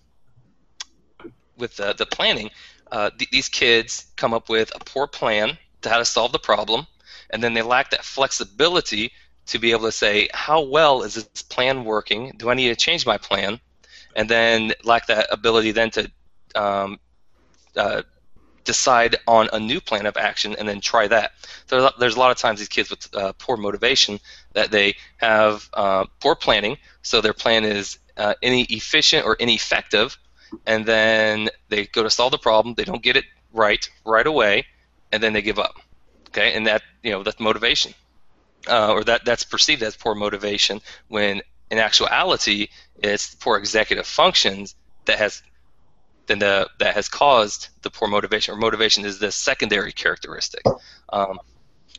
with the the planning, uh, th these kids come up with a poor plan to how to solve the problem. And then they lack that flexibility to be able to say, how well is this plan working? Do I need to change my plan? And then lack that ability then to um, uh, decide on a new plan of action and then try that. So there's a lot of times these kids with uh, poor motivation that they have uh, poor planning, so their plan is uh, inefficient or ineffective, and then they go to solve the problem, they don't get it right right away, and then they give up. Okay, and that, you know, that's motivation, uh, or that that's perceived as poor motivation, when in actuality it's poor executive functions that has then the that has caused the poor motivation. Or motivation is the secondary characteristic. Um,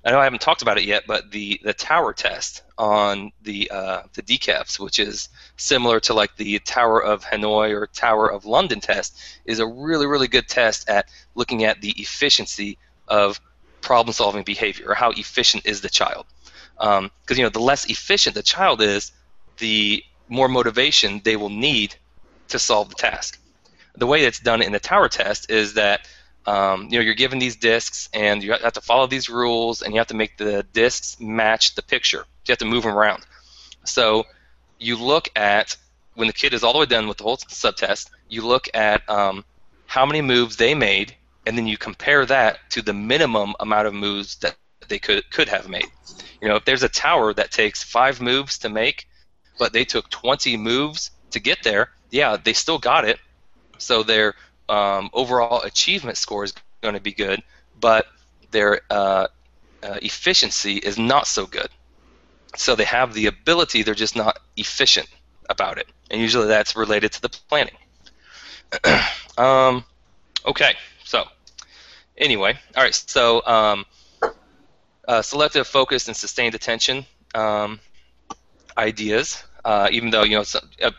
I know I haven't talked about it yet, but the the tower test on the uh, the D K E F S, which is similar to like the Tower of Hanoi or Tower of London test, is a really really good test at looking at the efficiency of problem-solving behavior, or how efficient is the child? Because um, you know, the less efficient the child is, the more motivation they will need to solve the task. The way it's done in the tower test is that um, you know, you're given these discs, and you have to follow these rules, and you have to make the discs match the picture. You have to move them around. So you look at, when the kid is all the way done with the whole subtest, you look at um, how many moves they made. And then you compare that to the minimum amount of moves that they could could have made. You know, if there's a tower that takes five moves to make, but they took twenty moves to get there, yeah, they still got it. So their um, overall achievement score is going to be good, but their uh, uh, efficiency is not so good. So they have the ability, they're just not efficient about it. And usually that's related to the planning. um, okay. So, anyway, all right. So, um, uh, selective, focused, and sustained attention um, ideas. Uh, even though, you know, some, uh,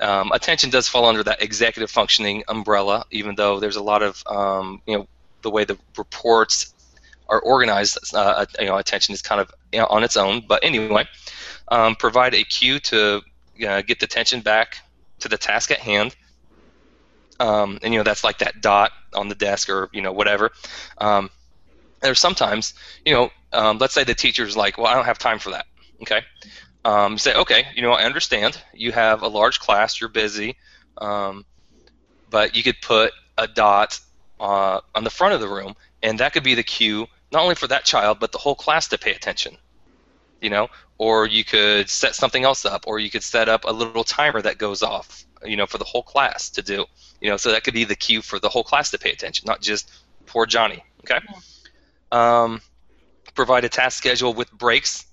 um, attention does fall under that executive functioning umbrella. Even though there's a lot of, um, you know, the way the reports are organized, uh, you know, attention is kind of, you know, on its own. But anyway, um, provide a cue to uh, get the attention back to the task at hand. Um, and you know, that's like that dot on the desk, or you know, whatever. Um, there's sometimes, you know, um, let's say the teacher's like, well, I don't have time for that. Okay, um, say, okay, you know, I understand. You have a large class, you're busy, um, but you could put a dot uh, on the front of the room, and that could be the cue, not only for that child, but the whole class to pay attention. You know, or you could set something else up, or you could set up a little timer that goes off, you know, for the whole class to do. You know, so that could be the cue for the whole class to pay attention, not just poor Johnny. Okay. Um, provide a task schedule with breaks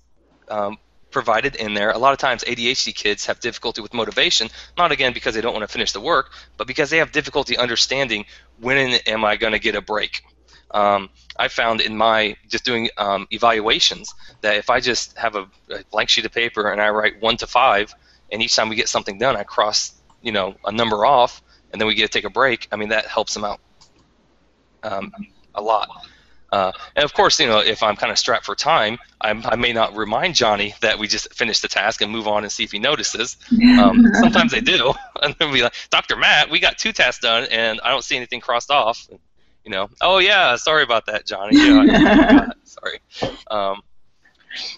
um, provided in there. A lot of times, A D H D kids have difficulty with motivation, not again because they don't want to finish the work, but because they have difficulty understanding when am I going to get a break. Um, I found in my just doing um, evaluations that if I just have a, a blank sheet of paper and I write one to five, and each time we get something done, I cross, you know, a number off, and then we get to take a break. I mean, that helps them out um, a lot. Uh, and of course, you know, if I'm kind of strapped for time, I'm, I may not remind Johnny that we just finished the task and move on and see if he notices. Um, sometimes they do, and they'll be like, "Doctor Matt, we got two tasks done, and I don't see anything crossed off." You know, oh yeah, sorry about that, Johnny. Yeah, I, I sorry. Um,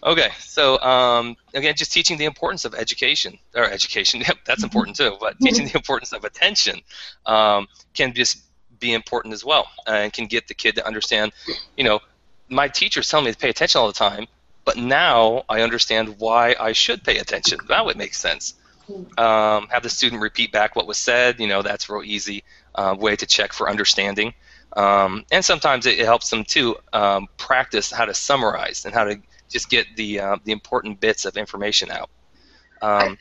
okay, so um, again, just teaching the importance of education, or education, yep, that's important too, but teaching the importance of attention um, can just be important as well, and can get the kid to understand, you know, my teachers tell me to pay attention all the time, But now I understand why I should pay attention. Now it makes sense. Um, have the student repeat back what was said. You know, that's a real easy uh, way to check for understanding. Um, and sometimes it, it helps them, too, um, practice how to summarize and how to just get the uh, the important bits of information out. Um,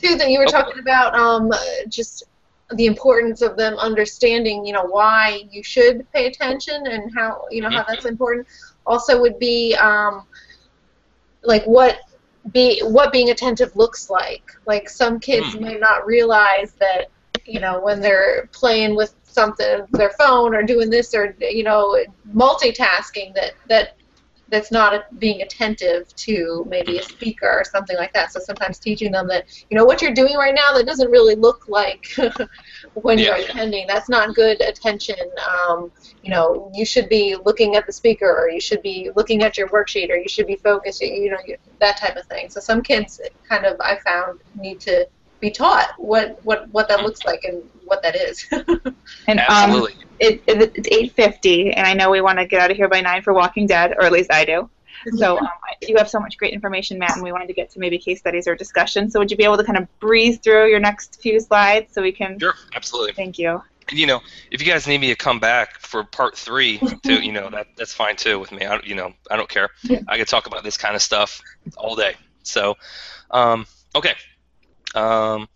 too, that you were talking about um, just the importance of them understanding, you know, why you should pay attention and how, you know, how that's important. Also would be, um, like, what be what being attentive looks like. Like, some kids mm. might not realize that, you know, when they're playing with something, their phone, or doing this, or, you know, multitasking, that that that's not a, being attentive to maybe a speaker or something like that. So sometimes teaching them that, you know, what you're doing right now, that doesn't really look like when yeah. you're attending. That's not good attention. Um, you know, you should be looking at the speaker, or you should be looking at your worksheet, or you should be focusing, you know, that type of thing. So some kids kind of, I found, need to be taught what, what, what that looks like and what that is. And um, it, it, it's eight fifty, and I know we want to get out of here by nine for Walking Dead, or at least I do. So um, you have so much great information, Matt, and we wanted to get to maybe case studies or discussion. So would you be able to kind of breeze through your next few slides so we can? Sure, absolutely. Thank you. And, you know, if you guys need me to come back for part three, too, you know, that that's fine too with me. I, you know, I don't care. Yeah. I could talk about this kind of stuff all day. So, um, okay. Um,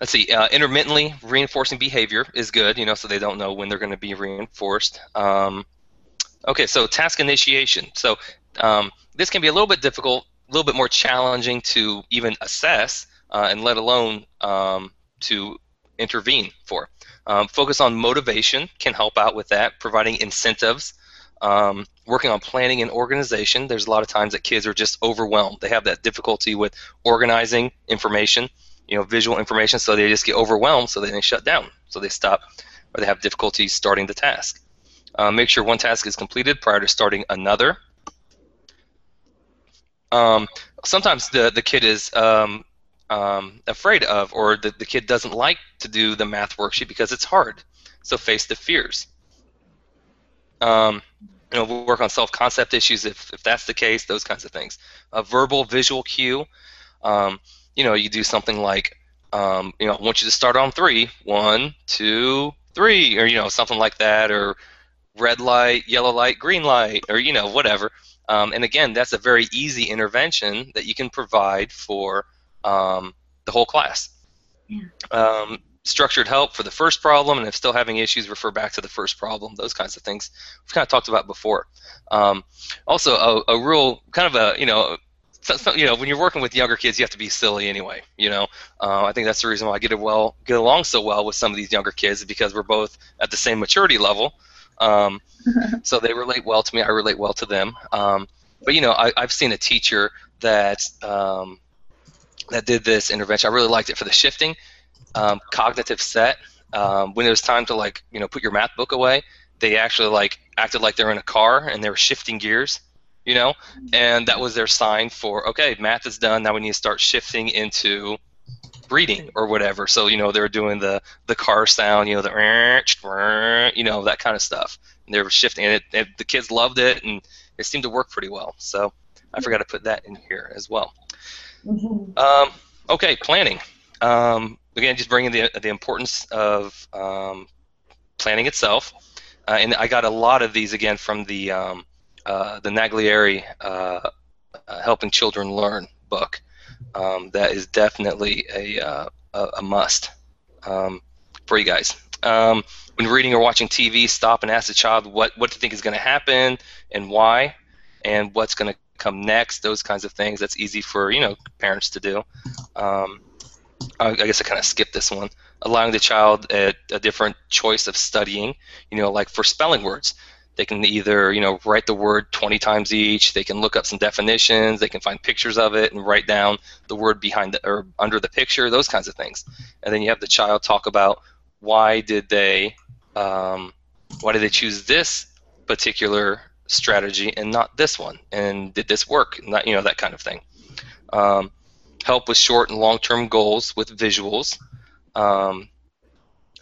let's see, uh, intermittently reinforcing behavior is good, you know, so they don't know when they're going to be reinforced. Um, okay, so task initiation. So um, this can be a little bit difficult, a little bit more challenging to even assess, uh, and let alone um, to intervene for. Um, focus on motivation can help out with that, providing incentives. Um, working on planning and organization. There's a lot of times that kids are just overwhelmed. They have that difficulty with organizing information, you know, visual information, so they just get overwhelmed, so then they shut down, so they stop, or they have difficulty starting the task. Uh, make sure one task is completed prior to starting another. Um, sometimes the, the kid is um, um, afraid of, or the, the kid doesn't like to do the math worksheet because it's hard, so face the fears. Um, You know, we'll work on self-concept issues if, if that's the case, those kinds of things. A verbal visual cue, um, you know, you do something like, um, you know, I want you to start on three. One, two, three, or, you know, something like that, or red light, yellow light, green light, or, you know, whatever. Um, and, again, that's a very easy intervention that you can provide for um, the whole class. Yeah. Um, Structured help for the first problem, and if still having issues, refer back to the first problem. Those kinds of things we've kind of talked about before. Um, also, a, a real kind of a you know, so, so, you know, when you're working with younger kids, you have to be silly anyway. You know, uh, I think that's the reason why I get well get along so well with some of these younger kids, is because we're both at the same maturity level. Um, so they relate well to me. I relate well to them. Um, but you know, I, I've seen a teacher that um, that did this intervention. I really liked it for the shifting. Um, cognitive set. Um, when it was time to, like, you know, put your math book away, they actually, like, acted like they're in a car and they were shifting gears, you know, and that was their sign for, okay, math is done. Now we need to start shifting into reading or whatever. So, you know, they're doing the the car sound, you know, the you know that kind of stuff. And they were shifting, and it, and the kids loved it, and it seemed to work pretty well. So I forgot to put that in here as well. Um, okay, planning. Um, Again, just bringing the the importance of um, planning itself, uh, and I got a lot of these again from the um, uh, the Naglieri uh, uh, Helping Children Learn book. Um, that is definitely a uh, a, a must um, for you guys. Um, when reading or watching T V, stop and ask the child what what do you think is going to happen and why, and what's going to come next. Those kinds of things. That's easy for you know parents to do. Um, I guess I kind of skipped this one. Allowing the child a, a different choice of studying, you know, like for spelling words. They can either, you know, write the word twenty times each. They can look up some definitions. They can find pictures of it and write down the word behind the, or under the picture, those kinds of things. And then you have the child talk about why did they, um, why did they choose this particular strategy and not this one? And did this work? Not, you know, that kind of thing. Um, Help with short and long-term goals with visuals. Um,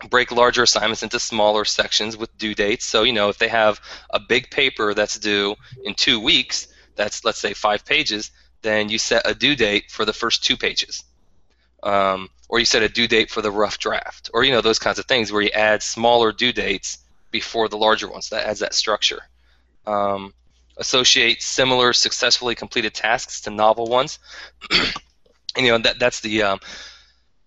break larger assignments into smaller sections with due dates. So, you know, if they have a big paper that's due in two weeks, that's, let's say, five pages, then you set a due date for the first two pages. Um, or you set a due date for the rough draft, or, you know, those kinds of things where you add smaller due dates before the larger ones. That adds that structure. Um, associate similar successfully completed tasks to novel ones. And, you know, that that's the, um,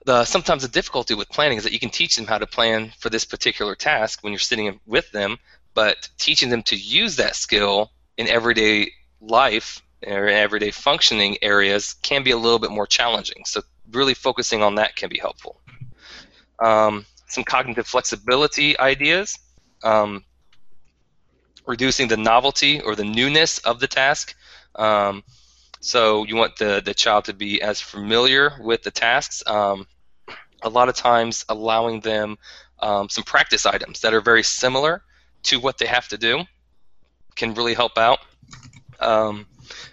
the sometimes the difficulty with planning is that you can teach them how to plan for this particular task when you're sitting with them, but teaching them to use that skill in everyday life or in everyday functioning areas can be a little bit more challenging. So really focusing on that can be helpful. Um, some cognitive flexibility ideas, um, reducing the novelty or the newness of the task. Um, so you want the, the child to be as familiar with the tasks. Um, a lot of times allowing them um, some practice items that are very similar to what they have to do can really help out. Um,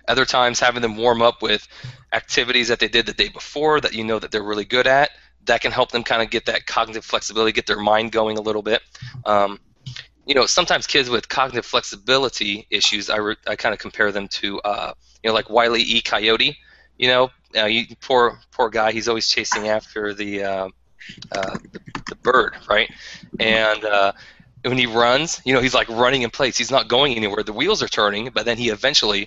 other times having them warm up with activities that they did the day before that you know that they're really good at, that can help them kind of get that cognitive flexibility, get their mind going a little bit. Um, you know, sometimes kids with cognitive flexibility issues, I, re I kind of compare them to, uh, you know, like Wile E. Coyote. You know, uh, you, poor poor guy, he's always chasing after the, uh, uh, the, the bird, right? And uh, when he runs, you know, he's like running in place. He's not going anywhere. The wheels are turning, but then he eventually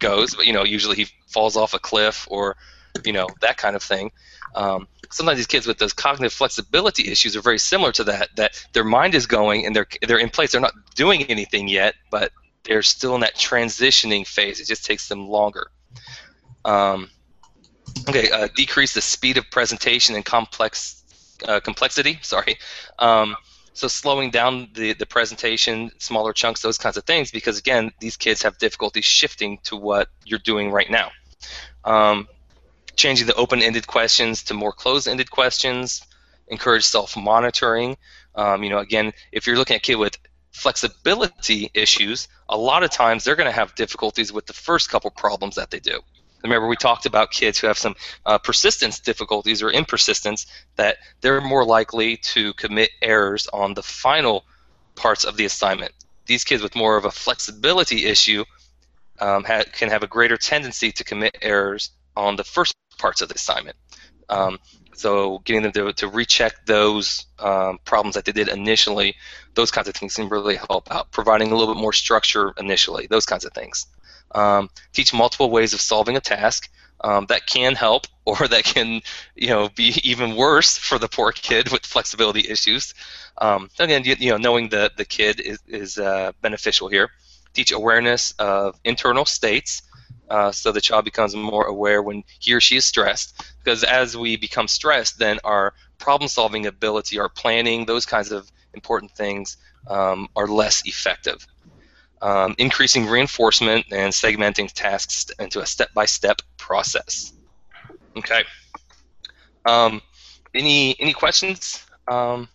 goes, but, you know, usually he falls off a cliff or, you know, that kind of thing. Um, sometimes these kids with those cognitive flexibility issues are very similar to that, that their mind is going and they're, they're in place. They're not doing anything yet, but they're still in that transitioning phase. It just takes them longer. Um, okay, uh, decrease the speed of presentation and complex uh, complexity. Sorry. Um, So slowing down the, the presentation, smaller chunks, those kinds of things, because, again, these kids have difficulty shifting to what you're doing right now. Um, changing the open-ended questions to more closed-ended questions, encourage self-monitoring. Um, you know, again, if you're looking at a kid with flexibility issues, a lot of times they're going to have difficulties with the first couple problems that they do. Remember, we talked about kids who have some uh, persistence difficulties or impersistence, that they're more likely to commit errors on the final parts of the assignment. These kids with more of a flexibility issue um, ha can have a greater tendency to commit errors on the first parts of the assignment. Um, so getting them to, to recheck those um, problems that they did initially, those kinds of things can really help out. Providing a little bit more structure initially, those kinds of things. Um, teach multiple ways of solving a task. Um, that can help, or that can, you know, be even worse for the poor kid with flexibility issues. Um, again, you, you know, knowing the the kid is is uh, beneficial here. Teach awareness of internal states, uh, so the child becomes more aware when he or she is stressed. Because as we become stressed, then our problem-solving ability, our planning, those kinds of important things um, are less effective. Um, increasing reinforcement and segmenting tasks into a step-by-step process. Okay. Um, any any questions? Um,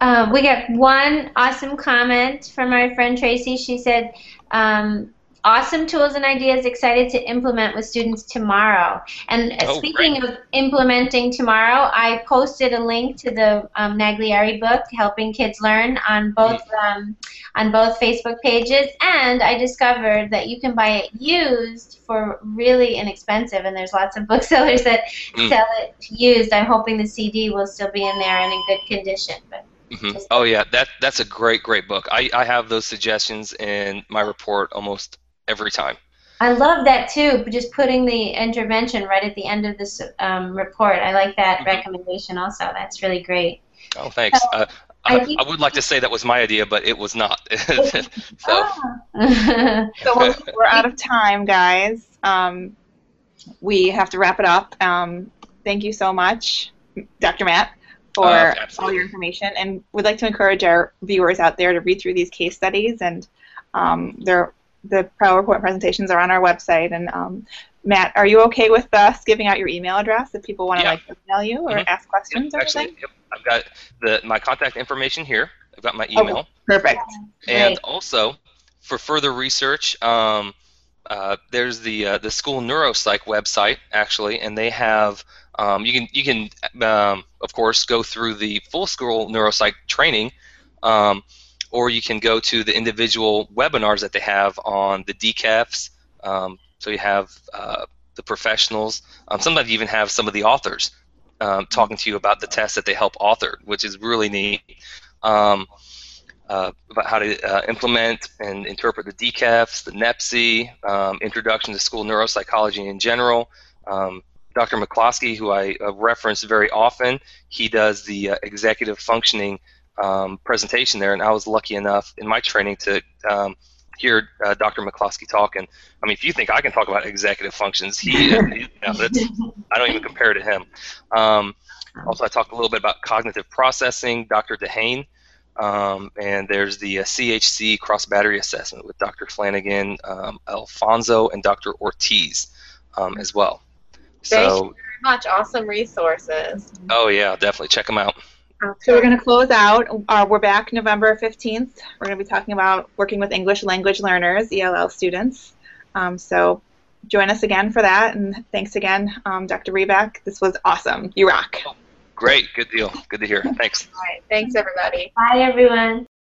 uh, we got one awesome comment from our friend Tracy. She said, um, "Awesome tools and ideas. Excited to implement with students tomorrow." And oh, speaking great. of implementing tomorrow, I posted a link to the um, Naglieri book, "Helping Kids Learn," on both um, on both Facebook pages. And I discovered that you can buy it used for really inexpensive. And there's lots of booksellers that mm. sell it used. I'm hoping the C D will still be in there and in good condition. But Mm-hmm. oh yeah, that that's a great great book. I I have those suggestions in my report almost every time. I love that too, just putting the intervention right at the end of this um, report. I like that mm-hmm. recommendation also. That's really great. Oh, thanks. So, uh, I, I, I would like to say that was my idea, but it was not. so oh. so we're, we're out of time, guys. Um, we have to wrap it up. Um, thank you so much, Doctor Matt, for uh, all your information. And we'd like to encourage our viewers out there to read through these case studies, and um, they're the PowerPoint presentations are on our website. And um, Matt, are you okay with us giving out your email address if people want to yeah. like email you or mm-hmm. ask questions or Actually, anything? Yep. I've got the, my contact information here. I've got my email. Okay. Perfect. And Great. also, for further research, um, uh, there's the uh, the School Neuropsych website actually, and they have um, you can you can um, of course go through the full School Neuropsych training. Um, Or you can go to the individual webinars that they have on the D K E F S, Um, so you have uh, the professionals. Um, sometimes you even have some of the authors um, talking to you about the tests that they help author, which is really neat, um, uh, about how to uh, implement and interpret the D K E F S, the NEPSI, um, introduction to school neuropsychology in general. Um, Doctor McCloskey, who I uh, reference very often, he does the uh, executive functioning um, presentation there, and I was lucky enough in my training to um, hear uh, Doctor McCloskey talk. And I mean, if you think I can talk about executive functions, he, uh, he no, that's, I don't even compare to him. Um, also, I talked a little bit about cognitive processing, Doctor DeHane, um, and there's the uh, C H C cross-battery assessment with Doctor Flanagan, um, Alfonso, and Doctor Ortiz um, as well. Thank so, you very much. Awesome resources. Oh, yeah, definitely. Check them out. So we're going to close out. Uh, we're back November fifteenth. We're going to be talking about working with English language learners, E L L students. Um, so join us again for that. And thanks again, um, Doctor Rebeck. This was awesome. You rock. Great. Good deal. Good to hear. Thanks. All right. Thanks, everybody. Bye, everyone.